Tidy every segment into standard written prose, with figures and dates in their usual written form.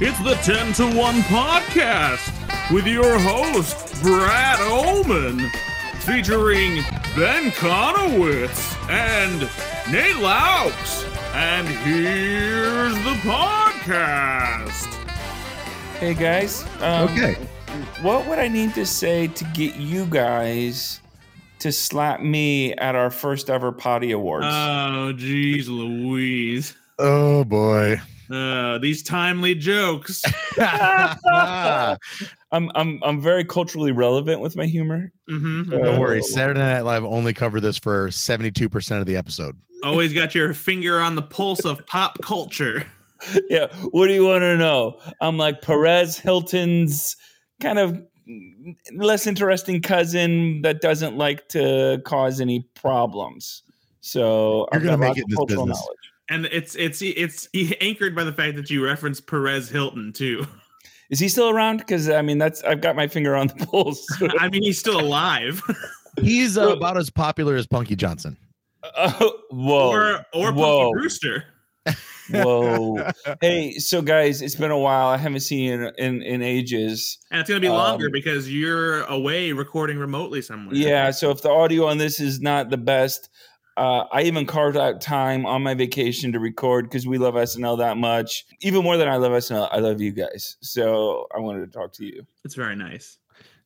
It's the 10 to 1 podcast with your host, Brad Oman, featuring Ben Conowitz and Nate Laux. And here's the podcast. Hey, guys. Okay. What would I need to say to get you guys to slap me at our first ever potty awards? Oh, geez, Louise. Oh, boy. These timely jokes. I'm very culturally relevant with my humor. Mm-hmm. Don't worry, Saturday Night Live only covered this for 72% of the episode. Always got your finger on the pulse of pop culture. Yeah, what do you want to know? I'm like Perez Hilton's kind of less interesting cousin that doesn't like to cause any problems. So you're gonna make it in this business. Knowledge. And it's anchored by the fact that you referenced Perez Hilton too. Is he still around? Because I mean, I've got my finger on the pulse. I mean, he's still alive. He's about as popular as Punkie Johnson. Whoa! Or Punkie Brewster. Whoa! Hey, so guys, it's been a while. I haven't seen you in ages, and it's gonna be longer because you're away recording remotely somewhere. Yeah. So if the audio on this is not the best. I even carved out time on my vacation to record because we love SNL that much. Even more than I love SNL, I love you guys. So I wanted to talk to you. It's very nice.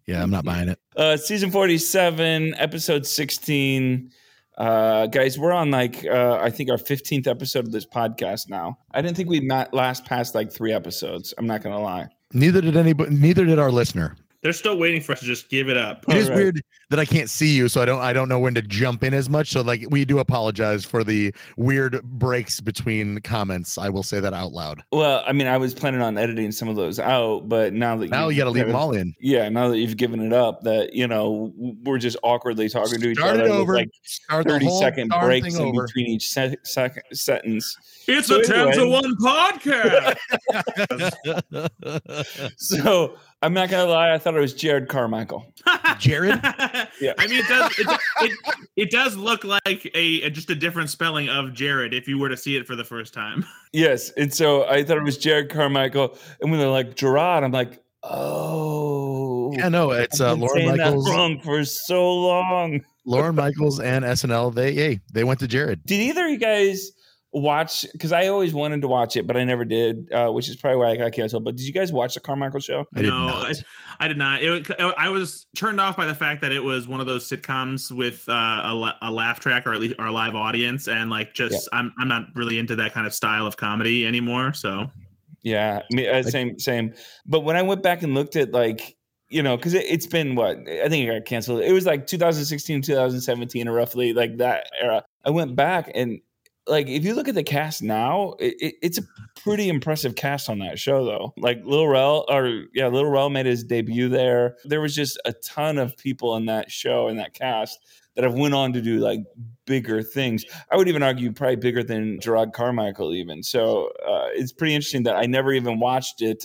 Yeah, I'm not buying it. Season 47, episode 16. Guys, we're on I think our 15th episode of this podcast now. I didn't think we'd last past like 3 episodes. I'm not going to lie. Neither did anybody. Neither did our listener. They're still waiting for us to just give it up. It is weird that I can't see you, so I don't know when to jump in as much. So, we do apologize for the weird breaks between comments. I will say that out loud. Well, I mean, I was planning on editing some of those out, but now you got to leave them all in. Yeah, now that you've given it up, that we're just awkwardly talking to each other. Start it over. Start 30-second breaks in between each sentence. It's a 10-to-1 podcast. So. I'm not gonna lie. I thought it was Jerrod Carmichael. Jared? Yeah. I mean, it does look like just a different spelling of Jared if you were to see it for the first time. Yes, and so I thought it was Jerrod Carmichael, and when they're like Gerard, I'm like, oh, yeah, no, it's Lauren Michaels. That wrong for so long. Lauren Michaels and SNL. They went to Jared. Did either of you guys? Watch, because I always wanted to watch it, but I never did, which is probably why I got canceled. But did you guys watch The Carmichael Show? I did not. I was turned off by the fact that it was one of those sitcoms with a laugh track or at least a live audience, and I'm not really into that kind of style of comedy anymore. So yeah, same. But when I went back and looked at because it's been I think it got canceled. It was 2016, 2017, or roughly that era. I went back and. If you look at the cast now, it's a pretty impressive cast on that show, though. Lil Rel made his debut there. There was just a ton of people in that show and that cast that have went on to do bigger things. I would even argue probably bigger than Jerrod Carmichael even. So it's pretty interesting that I never even watched it,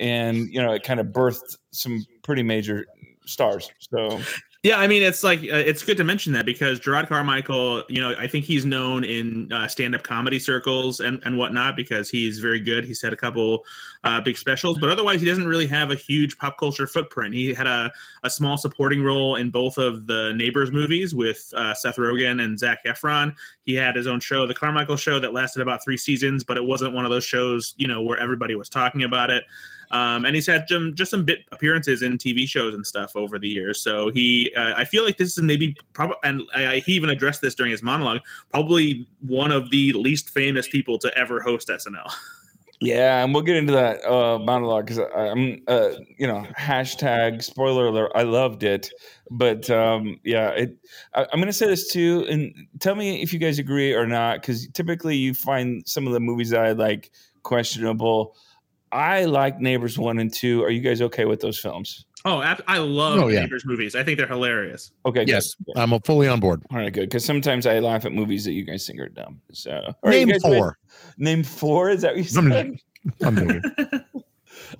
and it kind of birthed some pretty major stars. So. Yeah, I mean, it's it's good to mention that because Jerrod Carmichael, I think he's known in stand-up comedy circles and whatnot because he's very good. He's had a couple big specials, but otherwise he doesn't really have a huge pop culture footprint. He had a small supporting role in both of the Neighbors movies with Seth Rogen and Zac Efron. He had his own show, The Carmichael Show, that lasted about 3 seasons, but it wasn't one of those shows, where everybody was talking about it. And he's had some bit appearances in TV shows and stuff over the years. So he, I feel like this is maybe probably, and he even addressed this during his monologue, probably one of the least famous people to ever host SNL. Yeah, and we'll get into that monologue because I'm, hashtag spoiler alert. I loved it, but I'm gonna say this too, and tell me if you guys agree or not, because typically you find some of the movies that I like questionable. I like Neighbors 1 and 2. Are you guys okay with those films? Oh, I love Neighbors movies. I think they're hilarious. Okay, yes. Good. I'm fully on board. All right, good. Because sometimes I laugh at movies that you guys think are dumb. So, name 4. Name 4? Is that what you said? I'm doing it.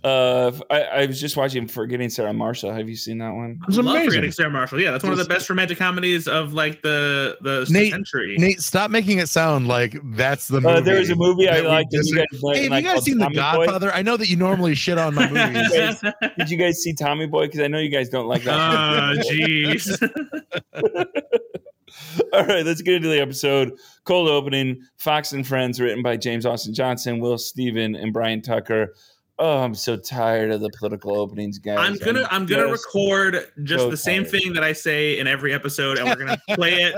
I was just watching Forgetting Sarah Marshall. Have you seen that one? I love Forgetting Sarah Marshall. Yeah, that's one of the best romantic comedies of like the century. Nate, stop making it sound like that's the movie. There was a movie I liked. Have you guys seen The Godfather? Boy? I know that you normally shit on my movies. Did you guys see Tommy Boy? Because I know you guys don't like that. Oh, jeez. All right, let's get into the episode. Cold opening, Fox and Friends, written by James Austin Johnson, Will Steven, and Brian Tucker. Oh, I'm so tired of the political openings, guys. I'm gonna record just so the same thing that I say in every episode, and we're gonna play it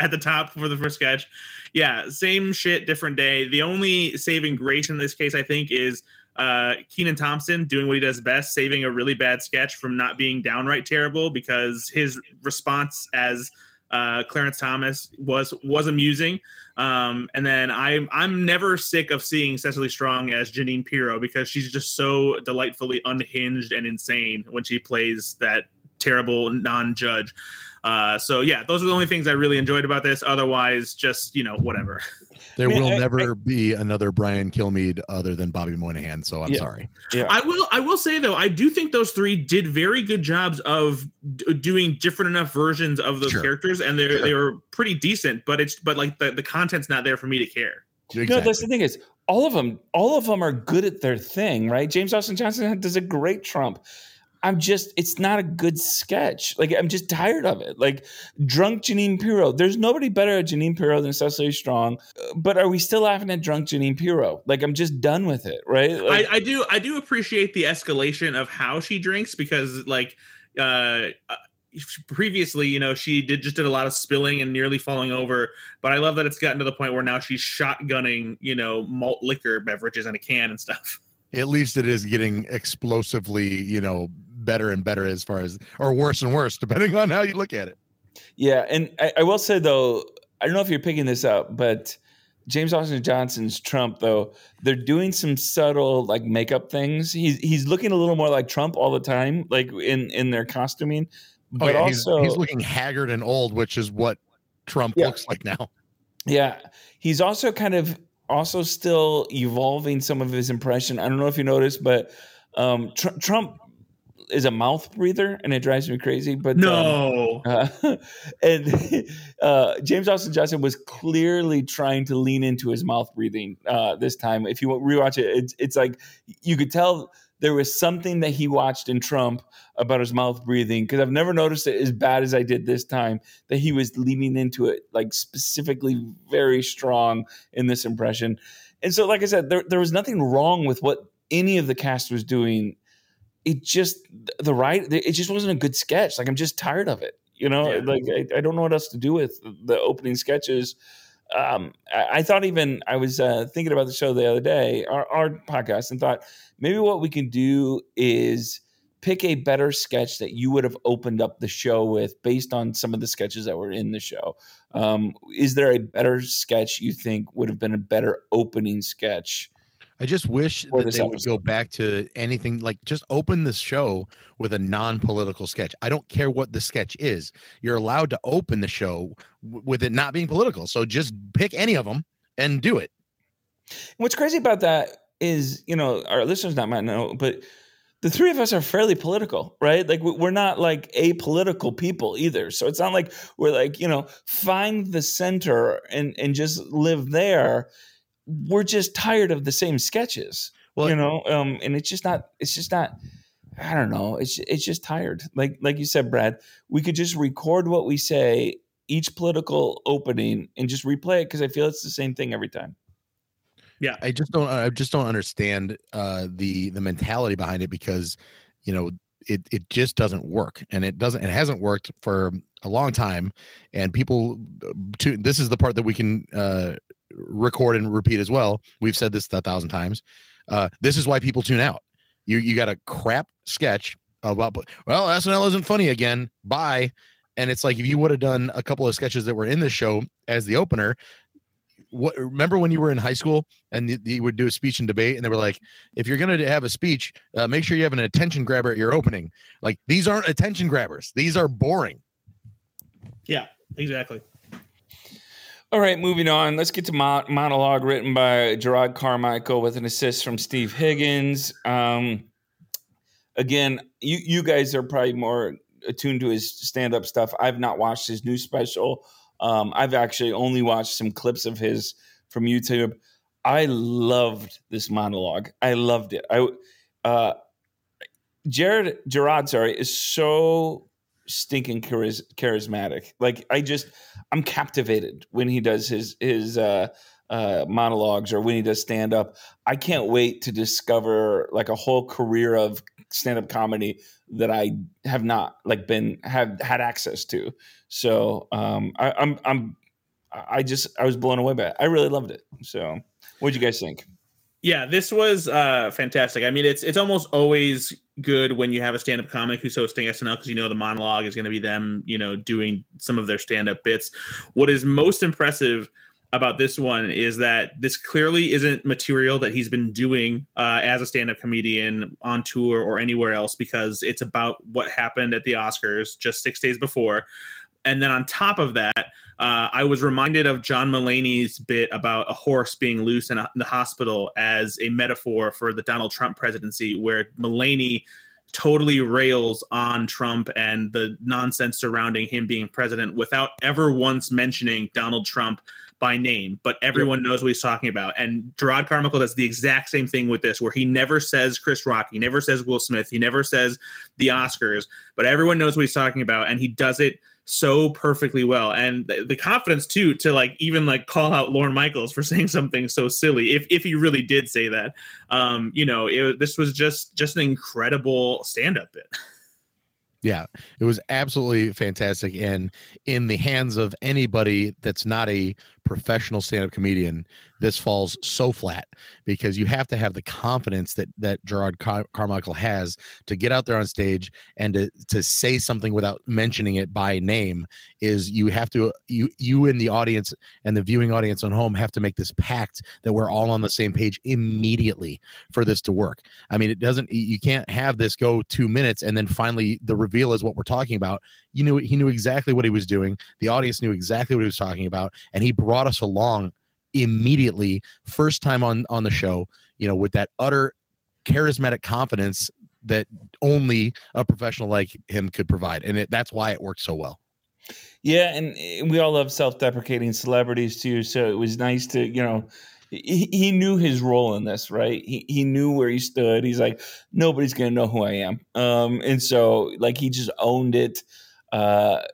at the top for the first sketch. Yeah, same shit, different day. The only saving grace in this case, I think, is Keenan Thompson doing what he does best, saving a really bad sketch from not being downright terrible, because his response as Clarence Thomas was amusing, and then I'm never sick of seeing Cecily Strong as Jeanine Pirro, because she's just so delightfully unhinged and insane when she plays that terrible non-judge. So yeah, those are the only things I really enjoyed about this. Otherwise, just whatever. There will never be another Brian Kilmeade other than Bobby Moynihan, so I'm sorry. Yeah. I will say though, I do think those three did very good jobs of doing different enough versions of those characters, and they were pretty decent. But the content's not there for me to care. Exactly. No, that's the thing is, all of them are good at their thing, right? James Austin Johnson does a great Trump. It's not a good sketch. Like, I'm just tired of it. Like, drunk Jeanine Pirro. There's nobody better at Jeanine Pirro than Cecily Strong. But are we still laughing at drunk Jeanine Pirro? Like, I'm just done with it, right? Like, I do appreciate the escalation of how she drinks, because, like, previously, she did a lot of spilling and nearly falling over. But I love that it's gotten to the point where now she's shotgunning, malt liquor beverages in a can and stuff. At least it is getting explosively, better and better as far as, or worse and worse, depending on how you look at it. Yeah. And I will say, though, I don't know if you're picking this up, but James Austin Johnson's Trump, though, they're doing some subtle like makeup things. He's looking a little more like Trump all the time, like in their costuming. But also he's looking haggard and old, which is what Trump looks like now. Yeah. He's also kind of still evolving some of his impression. I don't know if you noticed, but Trump is a mouth breather, and it drives me crazy. But James Austin Johnson was clearly trying to lean into his mouth breathing this time. If you rewatch it, it's like you could tell there was something that he watched in Trump about his mouth breathing, because I've never noticed it as bad as I did this time, that he was leaning into it like specifically very strong in this impression. And so, like I said, there was nothing wrong with what any of the cast was doing. It just wasn't a good sketch. Like, I'm just tired of it. Like I don't know what else to do with the opening sketches. I thought, even I was thinking about the show the other day, our podcast, and thought maybe what we can do is pick a better sketch that you would have opened up the show with based on some of the sketches that were in the show. Is there a better sketch you think would have been a better opening sketch? I just wish that they would go back to anything, like just open the show with a non-political sketch. I don't care what the sketch is. You're allowed to open the show with it not being political. So just pick any of them and do it. What's crazy about that is, our listeners might know, but the three of us are fairly political, right? Like, we're not like apolitical people either. So it's not like we're like, find the center and just live there. We're just tired of the same sketches, and it's just not, I don't know. It's just tired. Like you said, Brad, we could just record what we say each political opening and just replay it, 'cause I feel it's the same thing every time. Yeah. I just don't understand the mentality behind it, because, it just doesn't work, and it hasn't worked for a long time. And this is the part that we can, record and repeat as well. We've said this 1,000 times. This is why people tune out. You got a crap sketch about, well, SNL isn't funny again. Bye. And it's like, if you would have done a couple of sketches that were in the show as the opener, remember when you were in high school and you would do a speech and debate, and they were like, if you're going to have a speech, make sure you have an attention grabber at your opening. Like, these aren't attention grabbers. These are boring. Yeah, exactly. All right, moving on. Let's get to monologue written by Jerrod Carmichael with an assist from Steve Higgins. Again, you guys are probably more attuned to his stand-up stuff. I've not watched his new special. I've actually only watched some clips of his from YouTube. I loved this monologue. I loved it. Jerrod is so stinking charismatic. Like I'm captivated when he does his monologues or when he does stand up. I can't wait to discover like a whole career of stand up comedy that I have not had access to. So I was blown away by it. I really loved it. So what'd you guys think? Yeah, this was fantastic. I mean, it's almost always good when you have a stand-up comic who's hosting SNL because you know the monologue is going to be them, doing some of their stand-up bits. What is most impressive about this one is that this clearly isn't material that he's been doing as a stand-up comedian on tour or anywhere else, because it's about what happened at the Oscars just 6 days before. And then on top of that, I was reminded of John Mulaney's bit about a horse being loose in the hospital as a metaphor for the Donald Trump presidency, where Mulaney totally rails on Trump and the nonsense surrounding him being president without ever once mentioning Donald Trump by name, but everyone knows what he's talking about. And Jerrod Carmichael does the exact same thing with this, where he never says Chris Rock, he never says Will Smith, he never says the Oscars, but everyone knows what he's talking about, and he does it so perfectly well. And the confidence too to even call out Lorne Michaels for saying something so silly, if he really did say that. This was just an incredible stand-up bit. Yeah, it was absolutely fantastic, and in the hands of anybody that's not a professional stand-up comedian, this falls so flat, because you have to have the confidence that Jerrod Carmichael has to get out there on stage and to say something without mentioning it by name. Is you have to, you and the audience and the viewing audience on home have to make this pact that we're all on the same page immediately for this to work. I mean, you can't have this go 2 minutes and then finally the reveal is what we're talking about. He knew exactly what he was doing. The audience knew exactly what he was talking about, and he brought us along immediately, first time on the show, with that utter charismatic confidence that only a professional like him could provide, and that's why it worked so well. Yeah, and we all love self-deprecating celebrities too, so it was nice to he knew his role in this, right? He knew where he stood. He's like, nobody's gonna know who I am, and so he just owned it.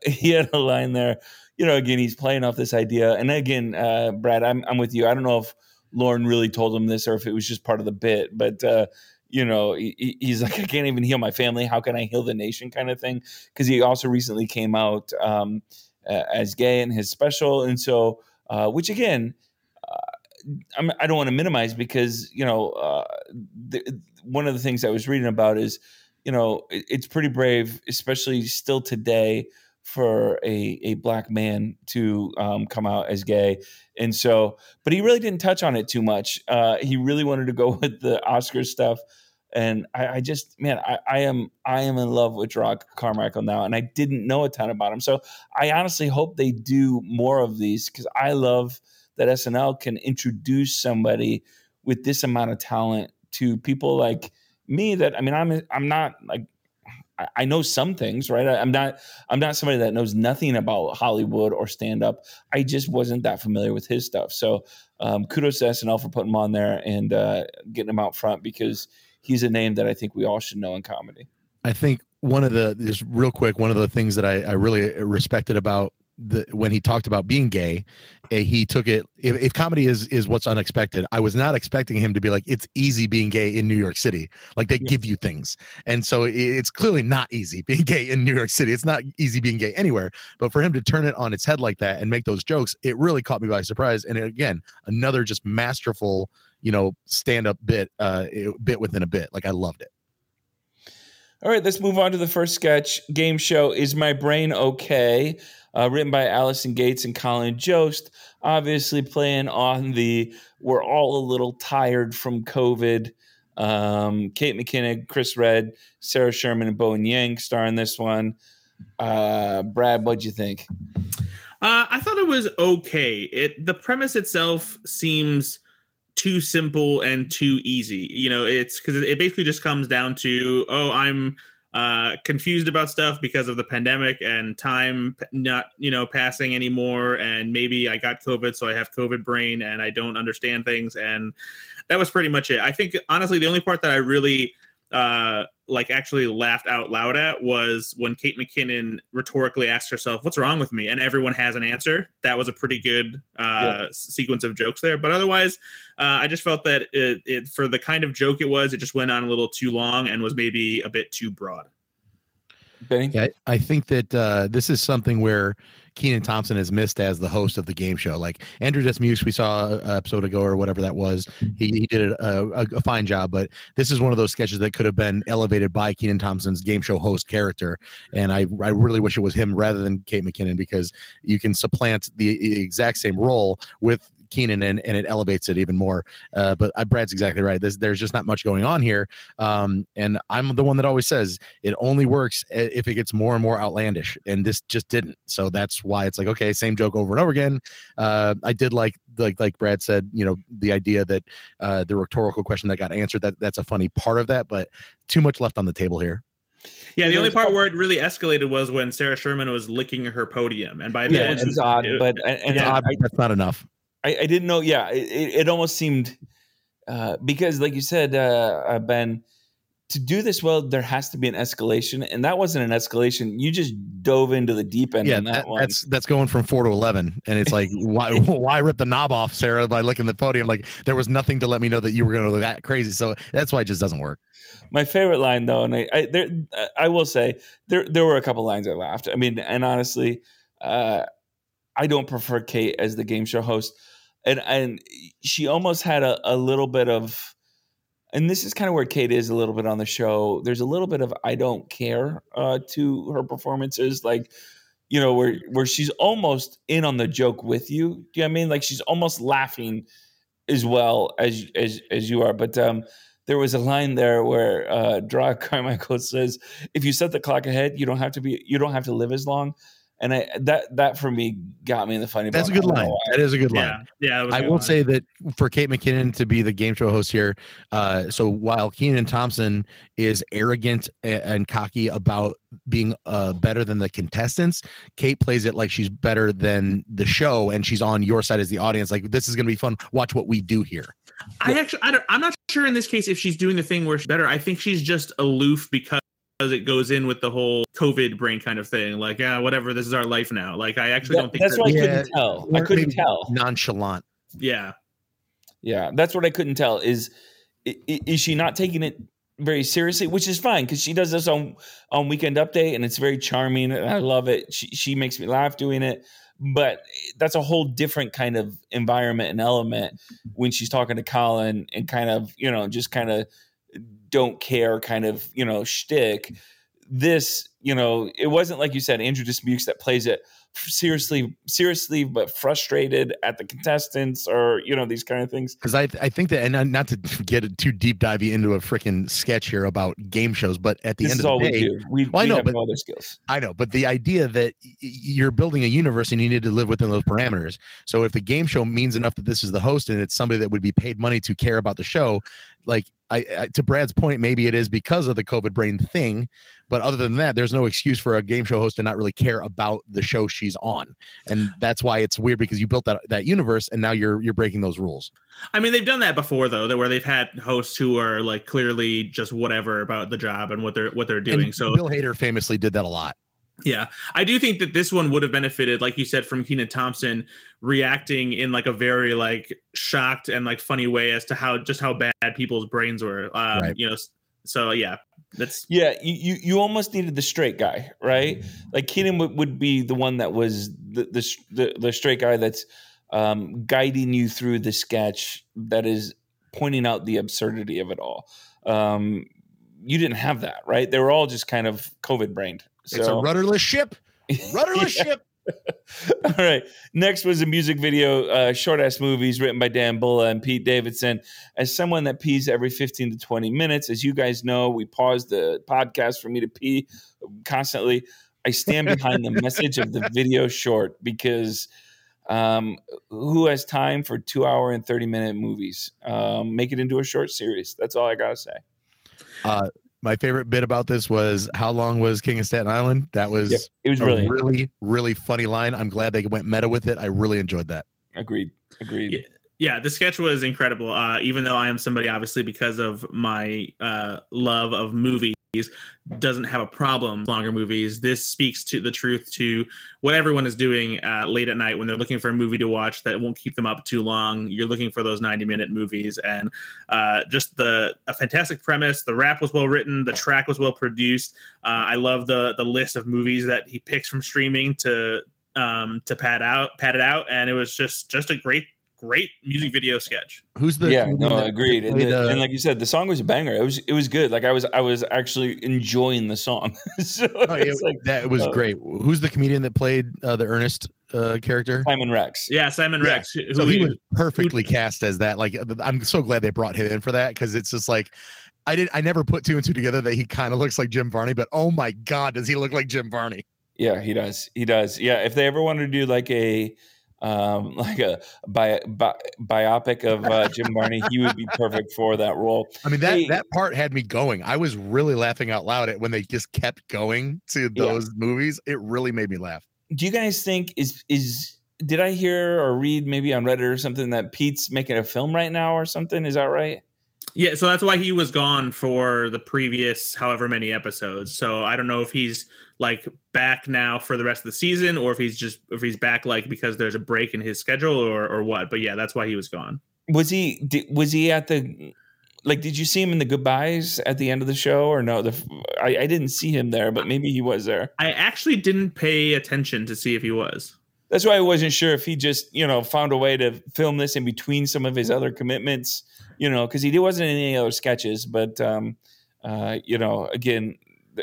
He had a line there. Again, he's playing off this idea. And again, Brad, I'm with you. I don't know if Lauren really told him this or if it was just part of the bit, but he's like, I can't even heal my family. How can I heal the nation, kind of thing? Because he also recently came out as gay in his special. And so, which again, I don't want to minimize, because, one of the things I was reading about is, it's pretty brave, especially still today, for a black man to come out as gay. And so, but he really didn't touch on it too much. He really wanted to go with the Oscar stuff. And I am in love with Jerrod Carmichael now, and I didn't know a ton about him. So I honestly hope they do more of these, because I love that SNL can introduce somebody with this amount of talent to people like me that, I'm not like, I know some things, right? I'm not somebody that knows nothing about Hollywood or stand-up. I just wasn't that familiar with his stuff. So kudos to SNL for putting him on there and getting him out front, because he's a name that I think we all should know in comedy. I think one of the things that I really respected about when he talked about being gay, he took it. If comedy is what's unexpected, I was not expecting him to be like, it's easy being gay in New York City. Like they give you things. And so it's clearly not easy being gay in New York City. It's not easy being gay anywhere, but for him to turn it on its head like that and make those jokes, it really caught me by surprise. And again, another just masterful, stand-up bit, bit within a bit. Like I loved it. All right, let's move on to the first sketch. Game show, Is My Brain Okay? Written by Allison Gates and Colin Jost. Obviously playing on the we're all a little tired from COVID. Kate McKinnon, Chris Redd, Sarah Sherman, and Bowen Yang star in this one. Brad, what'd you think? I thought it was okay. The premise itself seems too simple and too easy. You know, it's because it basically just comes down to, oh, I'm confused about stuff because of the pandemic and time not, you know, passing anymore. And maybe I got COVID, so I have COVID brain and I don't understand things. And that was pretty much it. I think, honestly, the only part that I really actually laughed out loud at was when Kate McKinnon rhetorically asked herself, "What's wrong with me?" and everyone has an answer. That was a pretty good sequence of jokes there. But otherwise, I just felt that it for the kind of joke it was, it just went on a little too long and was maybe a bit too broad. Benny? Yeah, I think that this is something where Keenan Thompson is missed as the host of the game show. Like Andrew Dismukes, we saw an episode ago or whatever that was. He did a fine job, but this is one of those sketches that could have been elevated by Keenan Thompson's game show host character. And I really wish it was him rather than Kate McKinnon, because you can supplant the exact same role with Keenan and it elevates it even more. But Brad's exactly right. There's just not much going on here. And I'm the one that always says it only works if it gets more and more outlandish. And this just didn't. So that's why it's like, okay, same joke over and over again. I did like Brad said, you know, the idea that the rhetorical question that got answered, that's a funny part of that, but too much left on the table here. Yeah, the only part where it really escalated was when Sarah Sherman was licking her podium. And by the end, it's odd, but that's not enough. I didn't know. Yeah, it almost seemed because, like you said, Ben, to do this well, there has to be an escalation, and that wasn't an escalation. You just dove into the deep end. Yeah, on that one. That's going from 4 to 11, and it's like, why rip the knob off, Sarah, by licking the podium? Like there was nothing to let me know that you were going to go that crazy. So that's why it just doesn't work. My favorite line, though, and I will say there were a couple lines I laughed. I mean, and honestly, I don't prefer Kate as the game show host. And she almost had a little bit of, and this is kind of where Kate is a little bit on the show. There's a little bit of I don't care to her performances, like, you know, where she's almost in on the joke with you. Do you know what I mean? Like she's almost laughing as well as you are. But there was a line there where Jerrod Carmichael says, "If you set the clock ahead, you don't have to live as long." And that for me got me in the funny. That's a good line. That is a good line. Yeah, I will say that for Kate McKinnon to be the game show host here. So while Keenan Thompson is arrogant and cocky about being better than the contestants, Kate plays it like she's better than the show, and she's on your side as the audience. Like this is going to be fun. Watch what we do here. I'm not sure in this case if she's doing the thing where she's better. I think she's just aloof because it goes in with the whole COVID brain kind of thing, like whatever, this is our life now. Like I actually don't think that's what I couldn't tell. I couldn't tell. Nonchalant. Yeah, that's what I couldn't tell. Is she not taking it very seriously? Which is fine because she does this on Weekend Update, and it's very charming, and I love it. She makes me laugh doing it, but that's a whole different kind of environment and element when she's talking to Colin and kind of don't care kind of, shtick. This, it wasn't like you said, Andrew Dismukes that plays it seriously, but frustrated at the contestants or, these kind of things. Because I think that, and not to get too deep divey into a freaking sketch here about game shows, but at the end of the day, all their skills. I know, but the idea that you're building a universe and you need to live within those parameters. So if the game show means enough that this is the host and it's somebody that would be paid money to care about the show, like, I to Brad's point, maybe it is because of the COVID brain thing, but other than that, there's no excuse for a game show host to not really care about the show she's on, and that's why it's weird because you built that universe and now you're breaking those rules. I mean, they've done that before though, where they've had hosts who are like clearly just whatever about the job and what they're doing. And so Bill Hader famously did that a lot. Yeah, I do think that this one would have benefited, like you said, from Keenan Thompson reacting in like a very like shocked and like funny way as to how bad people's brains were, right. So yeah, you almost needed the straight guy, right? Like Keenan would be the one that was the straight guy that's guiding you through the sketch that is pointing out the absurdity of it all. You didn't have that, right? They were all just kind of COVID brained. So. It's a rudderless ship. Rudderless ship. All right. Next was a music video, Short Ass Movies, written by Dan Bulla and Pete Davidson. As someone that pees every 15 to 20 minutes, as you guys know, we pause the podcast for me to pee constantly. I stand behind the message of the video short because who has time for 2 hour and 30 minute movies? Make it into a short series. That's all I got to say. My favorite bit about this was how long was King of Staten Island? That was, yep, it was really, really, really funny line. I'm glad they went meta with it. I really enjoyed that. Agreed. Yeah, the sketch was incredible. Even though I am somebody, obviously, because of my love of movies, doesn't have a problem with longer movies. This speaks to the truth to what everyone is doing late at night when they're looking for a movie to watch that won't keep them up too long. You're looking for those 90-minute movies, and just a fantastic premise. The rap was well written. The track was well produced. I love the list of movies that he picks from streaming to pad it out, and it was just a great music video sketch. Agreed. And like you said, the song was a banger. It was good. Like I was actually enjoying the song. It was great. Who's the comedian that played the Ernest character? Simon Rex. So he was perfectly cast as that. Like I'm so glad they brought him in for that, because it's just like I never put two and two together that he kind of looks like Jim Varney, but oh my god, does he look like Jim Varney? Yeah, he does. Yeah, if they ever wanted to do like a biopic of Jim Varney, he would be perfect for that role. I mean, that part had me going. I was really laughing out loud at when they just kept going to those movies. It really made me laugh. Do you guys think did I hear or read maybe on Reddit or something that Pete's making a film right now or something? Is that right? Yeah, so that's why he was gone for the previous however many episodes. So I don't know if he's like back now for the rest of the season, or if he's back like because there's a break in his schedule or what. But yeah, that's why he was gone. Was he at the, like, did you see him in the goodbyes at the end of the show or no? I didn't see him there, but maybe he was there. I actually didn't pay attention to see if he was. That's why I wasn't sure if he just, found a way to film this in between some of his other commitments. Because he wasn't in any other sketches, but again,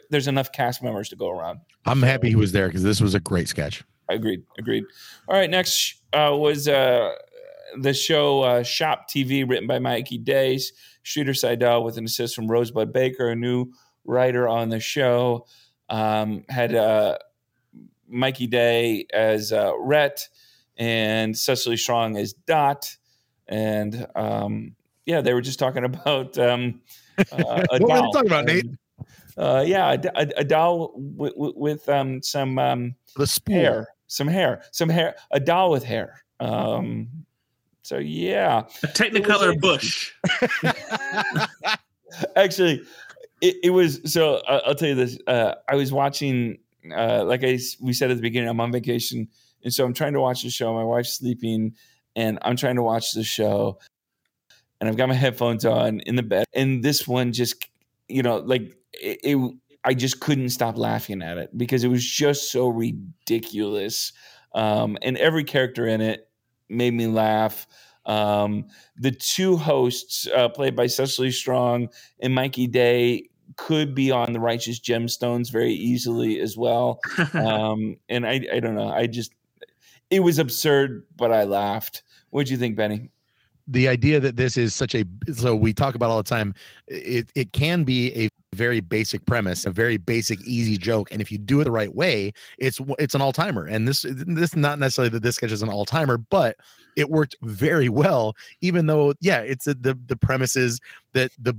there's enough cast members to go around. I'm happy he was there because this was a great sketch. Agreed. All right, next was the show Shop TV, written by Mikey Day, Streeter Seidel, with an assist from Rosebud Baker, a new writer on the show. Had Mikey Day as Rhett and Cecily Strong as Dot, and yeah, they were just talking about a doll. What were you talking about, Nate? A doll with some hair. A doll with hair. So yeah, a Technicolor bush. Actually, it was. So I'll tell you this. I was watching. We said at the beginning, I'm on vacation, and so I'm trying to watch the show. My wife's sleeping, and I'm trying to watch the show. And I've got my headphones on in the bed. And this one just, I just couldn't stop laughing at it because it was just so ridiculous. And every character in it made me laugh. The two hosts played by Cecily Strong and Mikey Day could be on the Righteous Gemstones very easily as well. And I don't know. It was absurd, but I laughed. What'd you think, Benny? The idea that this is so we talk about all the time, it can be a very basic premise, a very basic, easy joke. And if you do it the right way, it's an all timer. And this not necessarily that this sketch is an all timer, but it worked very well, even though, it's the premise is that the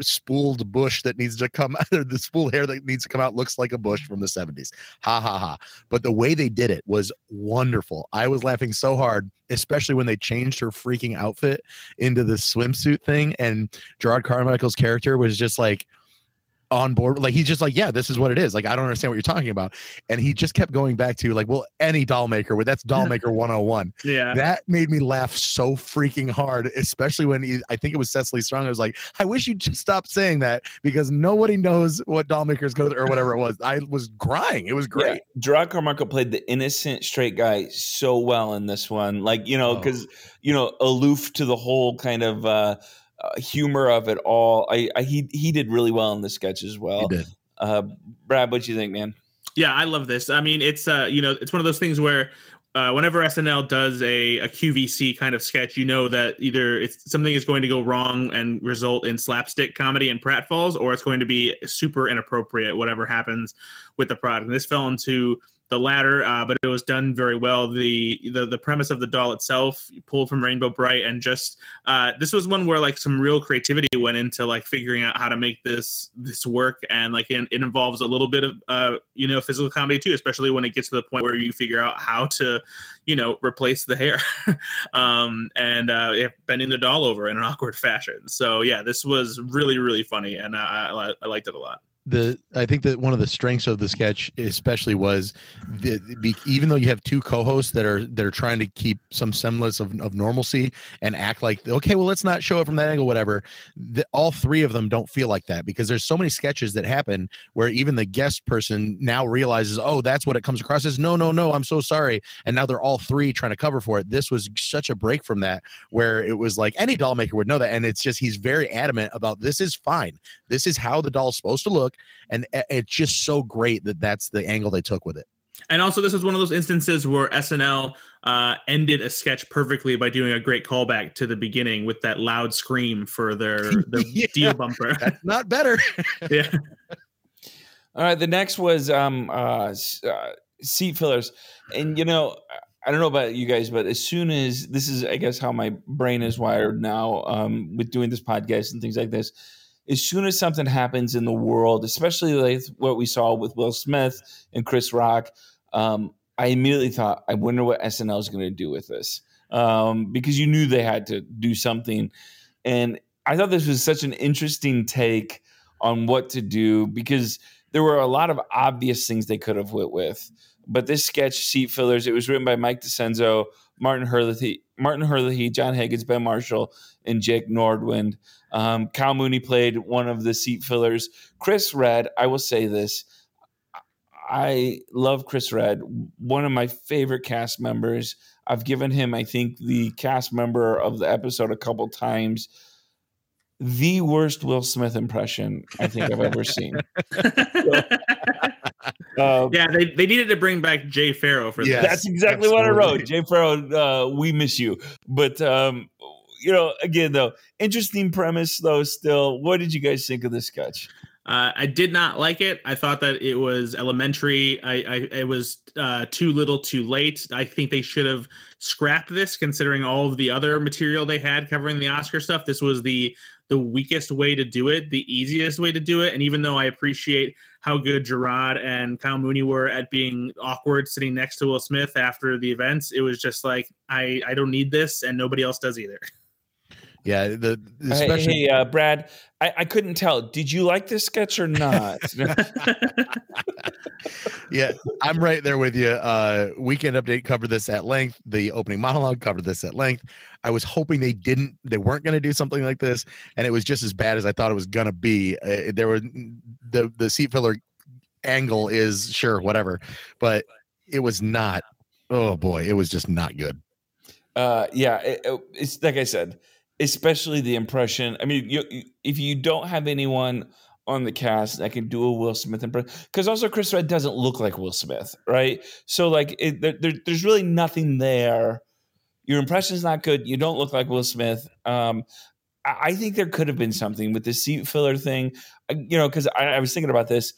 spooled bush that needs to come out, the spooled hair that needs to come out looks like a bush from the 70s. Ha, ha, ha. But the way they did it was wonderful. I was laughing so hard, especially when they changed her freaking outfit into the swimsuit thing. And Jerrod Carmichael's character was just like, on board, like he's just like, yeah, this is what it is. Like, I don't understand what you're talking about. And he just kept going back to like, well, any doll maker, that's doll maker 101. Yeah, that made me laugh so freaking hard, especially when I think it was Cecily Strong. I was like, I wish you'd just stop saying that because nobody knows what doll makers go through or whatever it was. I was crying. It was great. Yeah. Jerrod Carmichael played the innocent straight guy so well in this one, like because aloof to the whole kind of humor of it all. He did really well in the sketch as well. He did. Brad, what do you think, man? Yeah, I love this. I mean, it's one of those things where whenever SNL does a QVC kind of sketch, you know that either it's something is going to go wrong and result in slapstick comedy and pratfalls, or it's going to be super inappropriate, whatever happens with the product. And this fell into the latter, but it was done very well. The premise of the doll itself pulled from Rainbow Bright, and just this was one where like some real creativity went into like figuring out how to make this work, and like it involves a little bit of physical comedy too, especially when it gets to the point where you figure out how to replace the hair and bending the doll over in an awkward fashion. So yeah, this was really, really funny, and I liked it a lot. I think that one of the strengths of the sketch, especially, was even though you have two co-hosts that are trying to keep some semblance of normalcy and act like, okay, well, let's not show it from that angle, whatever. All three of them don't feel like that, because there's so many sketches that happen where even the guest person now realizes, oh, that's what it comes across as. No, I'm so sorry. And now they're all three trying to cover for it. This was such a break from that, where it was like any doll maker would know that. And it's just, he's very adamant about this is fine. This is how the doll's supposed to look. And it's just so great that that's the angle they took with it. And also, this is one of those instances where SNL ended a sketch perfectly by doing a great callback to the beginning with that loud scream for their deal bumper. That's not better. Yeah. All right. The next was seat fillers. And, I don't know about you guys, but as soon as this is, I guess, how my brain is wired now with doing this podcast and things like this. As soon as something happens in the world, especially like what we saw with Will Smith and Chris Rock, I immediately thought, I wonder what SNL is going to do with this, because you knew they had to do something. And I thought this was such an interesting take on what to do, because there were a lot of obvious things they could have went with. But this sketch, Seat Fillers, it was written by Mike DiCenzo, Martin Herlihy, John Higgins, Ben Marshall, and Jake Nordwind. Kyle Mooney played one of the seat fillers. Chris Redd, I will say this. I love Chris Redd, one of my favorite cast members. I've given him, I think, the cast member of the episode a couple times. The worst Will Smith impression I think I've ever seen. Yeah, they needed to bring back Jay Pharoah for this. That's exactly absolutely what I wrote. Jay Pharoah, we miss you. But, again, though, interesting premise, though, still. What did you guys think of this sketch? I did not like it. I thought that it was elementary. It was too little too late. I think they should have scrapped this, considering all of the other material they had covering the Oscar stuff. This was the weakest way to do it, the easiest way to do it. And even though I appreciate how good Jerrod and Kyle Mooney were at being awkward sitting next to Will Smith after the events, it was just like, I don't need this, and nobody else does either. Yeah, the special. Hey, Brad, I couldn't tell. Did you like this sketch or not? Yeah, I'm right there with you. Weekend Update covered this at length. The opening monologue covered this at length. I was hoping they weren't going to do something like this, and it was just as bad as I thought it was going to be. There were the seat filler angle is sure whatever, but it was not. Oh boy, it was just not good. Yeah, it's like I said. Especially the impression. I mean, if you don't have anyone on the cast that can do a Will Smith impression, because also Chris Redd doesn't look like Will Smith, right? So like, there's really nothing there. Your impression's not good. You don't look like Will Smith. I think there could have been something with the seat filler thing, because I was thinking about this.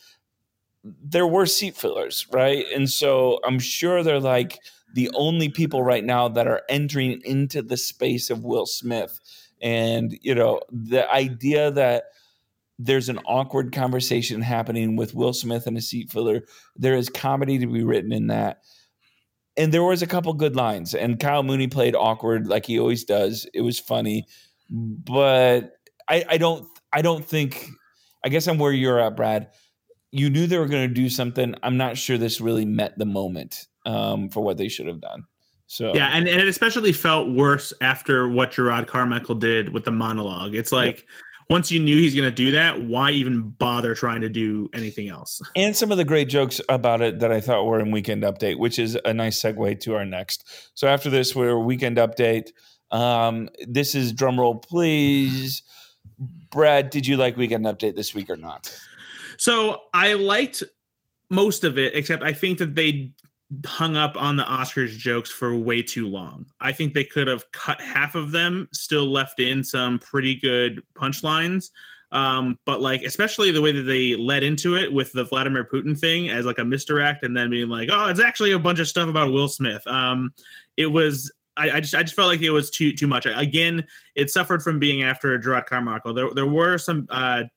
There were seat fillers, right? And so I'm sure they're like, the only people right now that are entering into the space of Will Smith. And, the idea that there's an awkward conversation happening with Will Smith and a seat filler, there is comedy to be written in that. And there was a couple good lines, and Kyle Mooney played awkward like he always does. It was funny, but I don't think, I guess I'm where you're at, Brad. You knew they were going to do something. I'm not sure this really met the moment. For what they should have done. So yeah, and it especially felt worse after what Jerrod Carmichael did with the monologue. It's like, Once you knew he's going to do that, why even bother trying to do anything else? And some of the great jokes about it that I thought were in Weekend Update, which is a nice segue to our next. So after this, we're Weekend Update. This is drumroll, please. Brad, did you like Weekend Update this week or not? So I liked most of it, except I think that they hung up on the Oscars jokes for way too long. I think they could have cut half of them, still left in some pretty good punchlines. But like, especially the way that they led into it with the Vladimir Putin thing as like a misdirect, and then being like, "Oh, it's actually a bunch of stuff about Will Smith." It was, I just felt like it was too much. Again, it suffered from being after Jerrod Carmichael. There were some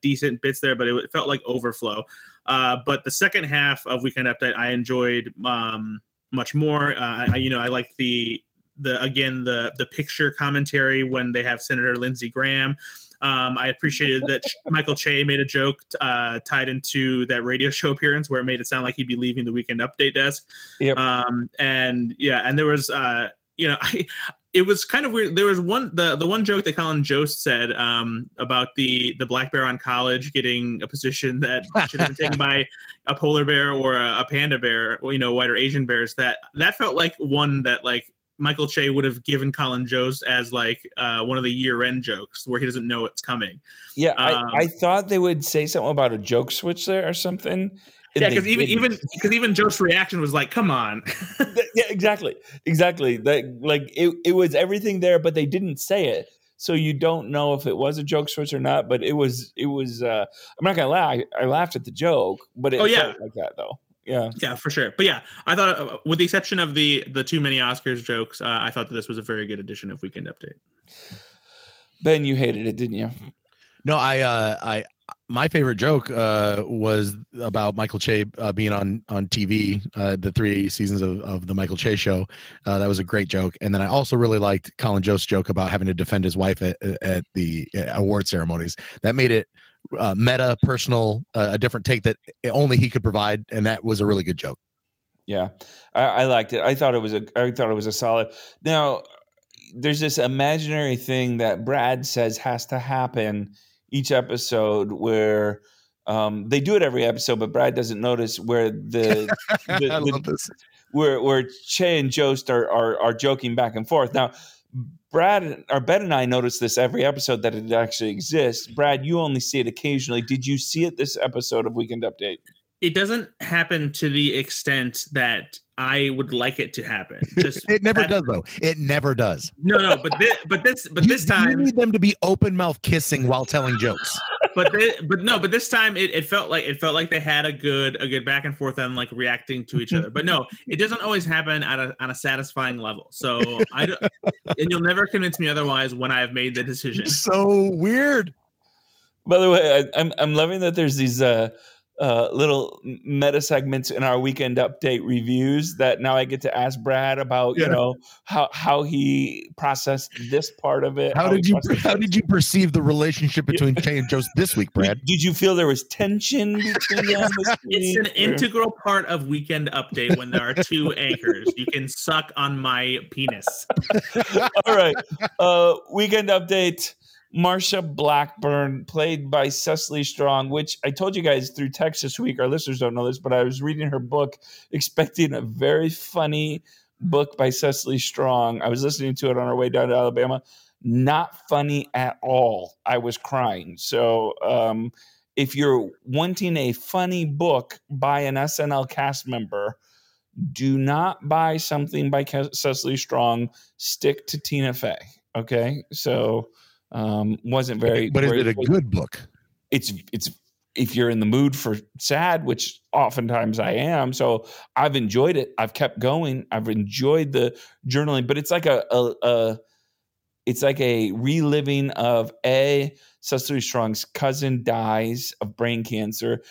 decent bits there, but it felt like overflow. But the second half of Weekend Update, I enjoyed much more. I like the picture commentary when they have Senator Lindsey Graham. I appreciated that Michael Che made a joke tied into that radio show appearance where it made it sound like he'd be leaving the Weekend Update desk. Yep. And there was, it was kind of weird. There was the one joke that Colin Jost said about the black bear on college getting a position that should have been taken by a polar bear or a panda bear, or, white or Asian bears. That felt like one that like Michael Che would have given Colin Jost as like one of the year-end jokes where he doesn't know it's coming. Yeah, I thought they would say something about a joke switch there or something. Yeah, because even Joe's reaction was like, "Come on." Yeah, exactly. It was everything there, but they didn't say it, so you don't know if it was a joke switch or not. But it was. I'm not gonna lie, I laughed at the joke, but it felt like that though. Yeah, for sure. But yeah, I thought, with the exception of the too many Oscars jokes, I thought that this was a very good edition of Weekend Update. Ben, you hated it, didn't you? No, my favorite joke was about Michael Che being on TV, the three seasons of the Michael Che Show. That was a great joke. And then I also really liked Colin Jost's joke about having to defend his wife at the award ceremonies. That made it meta, personal, a different take that only he could provide, and that was a really good joke. Yeah, I liked it. I thought it was a solid. Now, there's this imaginary thing that Brad says has to happen each episode where they do it every episode, but Brad doesn't notice where where Che and Jost are joking back and forth. Now, Ben and I notice this every episode that it actually exists. Brad, you only see it occasionally. Did you see it this episode of Weekend Update? It doesn't happen to the extent that I would like it to happen. It never does, though. It never does. No. But this time, you need them to be open mouth kissing while telling jokes. But this time it felt like they had a good back and forth on like reacting to each other. But no, it doesn't always happen on a satisfying level. So and you'll never convince me otherwise when I've made the decision. So weird. By the way, I'm loving that there's these little meta segments in our Weekend Update reviews that now I get to ask Brad about, how he processed this part of it. How did you perceive the relationship between Che and Jost this week, Brad? Did you feel there was tension between them? It's an integral part of Weekend Update when there are two anchors. You can suck on my penis. All right. Weekend Update. Marsha Blackburn, played by Cecily Strong, which I told you guys through text this week. Our listeners don't know this, but I was reading her book, expecting a very funny book by Cecily Strong. I was listening to it on our way down to Alabama. Not funny at all. I was crying. So if you're wanting a funny book by an SNL cast member, do not buy something by Cecily Strong. Stick to Tina Fey. Okay? So... wasn't very, but is it a good book? It's if you're in the mood for sad, which oftentimes I am. So I've enjoyed it. I've kept going. I've enjoyed the journaling, but it's like a reliving of Cecily Strong's cousin dies of brain cancer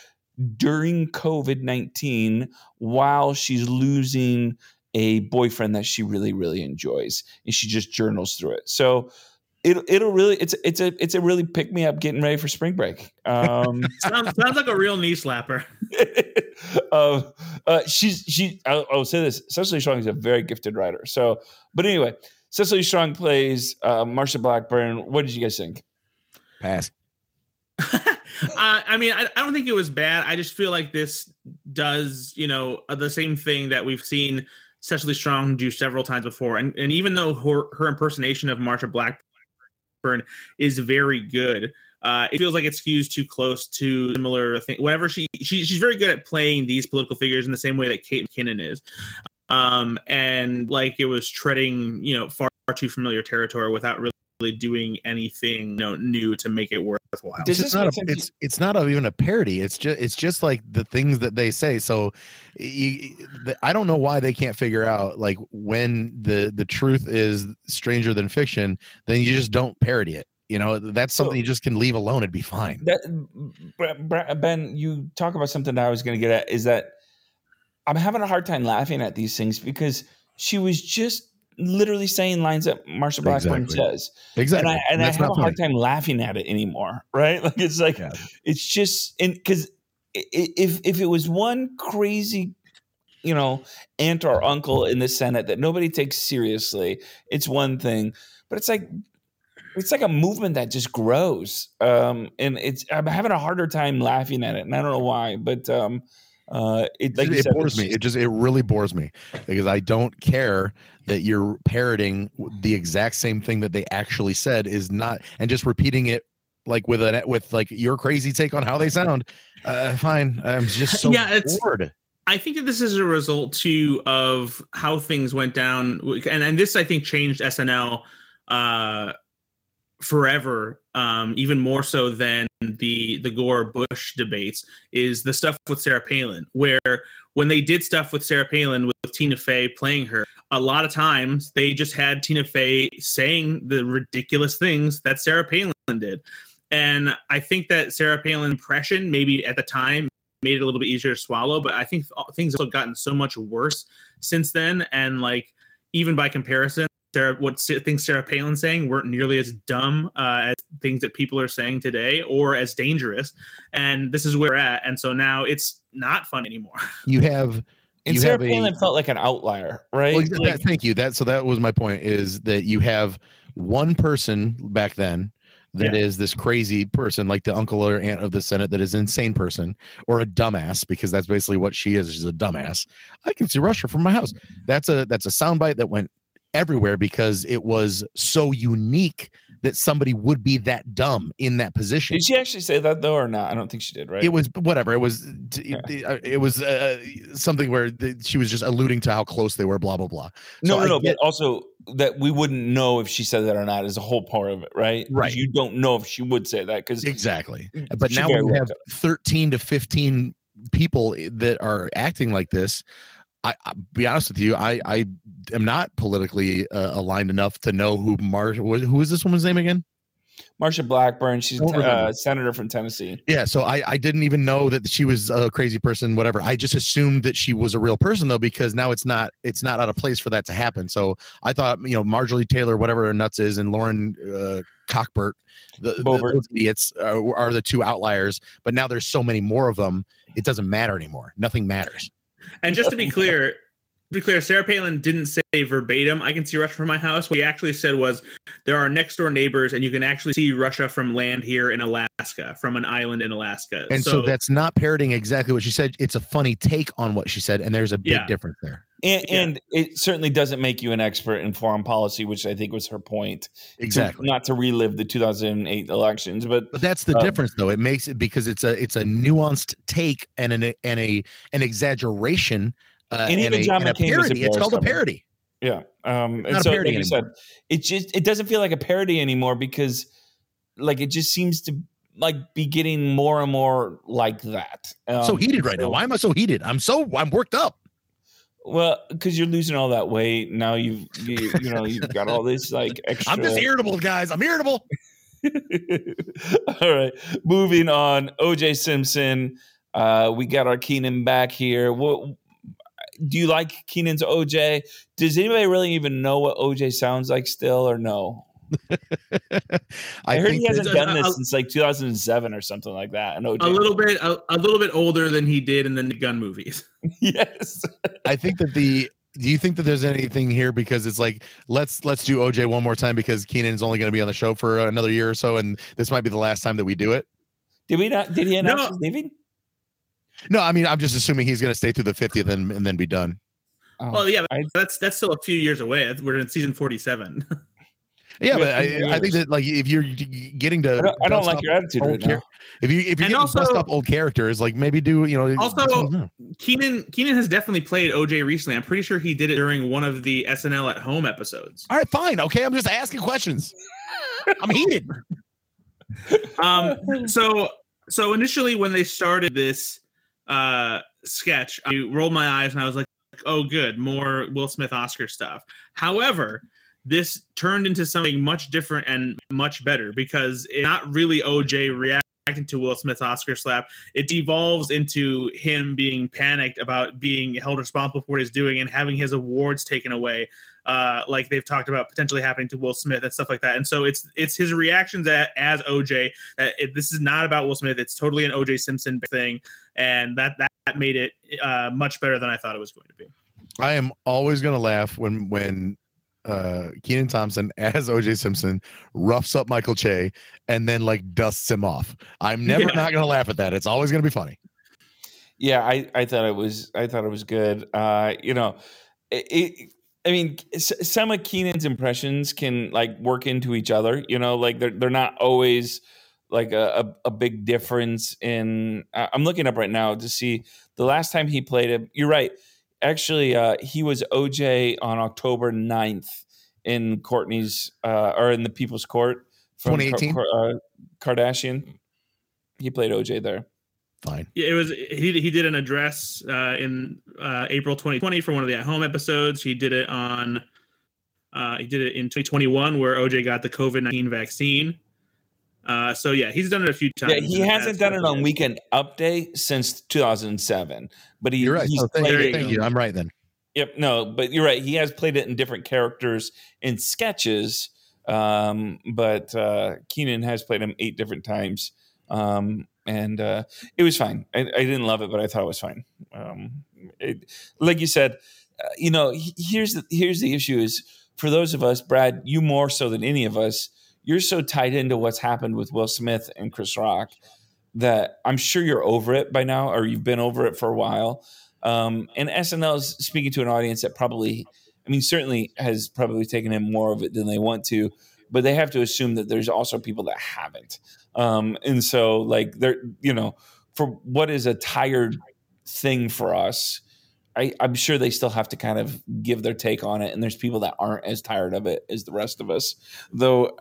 during COVID-19 while she's losing a boyfriend that she really, really enjoys. And she just journals through it. So It'll really it's a really pick me up getting ready for spring break. Sounds like a real knee slapper. I'll say this: Cecily Strong is a very gifted writer. So, but anyway, Cecily Strong plays Marsha Blackburn. What did you guys think? Pass. I don't think it was bad. I just feel like this does the same thing that we've seen Cecily Strong do several times before, and even though her impersonation of Marsha Blackburn is very good, it feels like it skews too close to similar thing. Whenever she's very good at playing these political figures in the same way that Kate McKinnon is. And like it was treading, you know, far too familiar territory without really doing anything, you know, new to make it worthwhile. It's not even a parody. It's just like the things that they say. So I don't know why they can't figure out, like, when the truth is stranger than fiction, then you just don't parody it. You know, that's something you just can leave alone. It'd be fine. Ben, you talk about something that I was going to get at, is that I'm having a hard time laughing at these things because she was just literally saying lines that Marsha Blackburn says. Exactly. And I have a hard time laughing at it anymore. Right. Like, it's like, it's just, because if it was one crazy, you know, aunt or uncle in the Senate that nobody takes seriously, it's one thing, but it's like a movement that just grows. I'm having a harder time laughing at it, and I don't know why, but it bores me. It really bores me because I don't care that you're parroting the exact same thing that they actually said is not, and just repeating it like with your crazy take on how they sound. Fine. I'm just so bored. I think that this is a result too of how things went down. And this, I think, changed SNL, forever, even more so than the Gore Bush debates, is the stuff with Sarah Palin, where when they did stuff with Sarah Palin with Tina Fey playing her, a lot of times they just had Tina Fey saying the ridiculous things that Sarah Palin did. And I think that Sarah Palin impression maybe at the time made it a little bit easier to swallow, but I think things have gotten so much worse since then. And like, even by comparison, what things Sarah Palin's saying weren't nearly as dumb as things that people are saying today, or as dangerous. And this is where we're at. And so now it's not fun anymore. Sarah Palin felt like an outlier, right? Well, thank you. So that was my point, is that you have one person back then that is this crazy person, like the uncle or aunt of the Senate, that is an insane person or a dumbass, because that's basically what she is. She's a dumbass. I can see Russia from my house. That's a soundbite that went everywhere because it was so unique that somebody would be that dumb in that position. Did she actually say that though, or not? I don't think she did, right? It was whatever. It was something where she was just alluding to how close they were, blah blah blah. But also that we wouldn't know if she said that or not is a whole part of it, right? Right. You don't know if she would say that because exactly. But now we have 13 to 15 people that are acting like this. I'll be honest with you, I am not politically aligned enough to know who is this woman's name again? Marsha Blackburn. She's a senator from Tennessee. Yeah, so I didn't even know that she was a crazy person, whatever. I just assumed that she was a real person, though, because now it's not out of place for that to happen. So I thought, you know, Marjorie Taylor, whatever her nuts is, and Lauren Cockburt, those idiots are the two outliers. But now there's so many more of them, it doesn't matter anymore. Nothing matters. And just to be clear, Sarah Palin didn't say verbatim, "I can see Russia from my house." What he actually said was, "There are next door neighbors, and you can actually see Russia from land here in Alaska, from an island in Alaska." And so that's not parroting exactly what she said. It's a funny take on what she said, and there's a big difference there. And it certainly doesn't make you an expert in foreign policy, which I think was her point. Exactly. Not to relive the 2008 elections, but that's the difference, though. It makes it, because it's a nuanced take and an exaggeration. And even John McCain, it's called a parody. Yeah. And so, like you said, it doesn't feel like a parody anymore because, like, it just seems to be getting more and more like that. So heated right now. Why am I so heated? I'm worked up. Well, because you're losing all that weight now. You've got all this like extra. I'm just irritable, guys. I'm irritable. All right, moving on. OJ Simpson. We got our Keenan back here. Do you like Keenan's OJ? Does anybody really even know what OJ sounds like still, or no? I heard he hasn't done this since like 2007 or something like that. A little bit older than he did in the gun movies. Yes. I think that do you think that there's anything here because it's like, let's do OJ one more time because Keenan's only going to be on the show for another year or so, and this might be the last time that we do it. Did he announce he's leaving? No, I mean, I'm just assuming he's going to stay through the 50th and then be done. Oh, yeah, that's still a few years away. We're in season 47. Yeah, but I think that like if you're getting to, I don't like your attitude right now. If you're getting bust up old characters, like maybe do also Keenan has definitely played OJ recently. I'm pretty sure he did it during one of the SNL at Home episodes. All right, fine, okay. I'm just asking questions. I'm heated. So initially when they started this sketch, I rolled my eyes and I was like, oh, good, more Will Smith Oscar stuff. However, this turned into something much different and much better because it's not really OJ reacting to Will Smith's Oscar slap. It devolves into him being panicked about being held responsible for what he's doing and having his awards taken away, like they've talked about potentially happening to Will Smith and stuff like that. And so it's his reactions as OJ. This is not about Will Smith. It's totally an OJ Simpson thing, and that made it much better than I thought it was going to be. I am always going to laugh when Keenan Thompson as OJ Simpson roughs up Michael Che and then like dusts him off. I'm never not going to laugh at that. It's always going to be funny. Yeah, I thought it was good. Some of Keenan's impressions can like work into each other. You know, like they're not always like a big difference in. I'm looking up right now to see the last time he played him. You're right. Actually, he was OJ on October 9th in Courtney's or in the People's Court from 2018 Kardashian. He played OJ there. Fine. Yeah, it was. He did an address in April 2020 for one of the At Home episodes. He did it on. He did it in 2021 where OJ got the COVID-19 vaccine. So yeah, he's done it a few times. Yeah, he hasn't done it on Weekend Update since 2007. But you're right. Thank you. I'm right then. Yep. No, but you're right. He has played it in different characters in sketches. But Keenan has played him 8 different times. And it was fine. I didn't love it, but I thought it was fine. Like you said, here's the issue is for those of us, Brad, you more so than any of us. You're so tied into what's happened with Will Smith and Chris Rock that I'm sure you're over it by now, or you've been over it for a while. And SNL's speaking to an audience that certainly has taken in more of it than they want to, but they have to assume that there's also people that haven't. And so like they're, for what is a tired thing for us, I'm sure they still have to kind of give their take on it. And there's people that aren't as tired of it as the rest of us, though.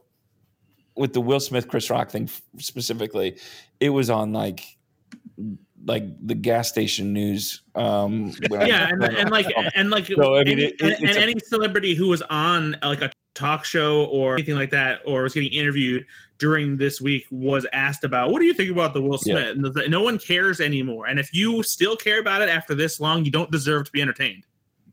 With the Will Smith, Chris Rock thing specifically, it was on like the gas station news. Any celebrity who was on like a talk show or anything like that, or was getting interviewed during this week, was asked about, what do you think about the Will Smith? Yeah. No one cares anymore. And if you still care about it after this long, you don't deserve to be entertained.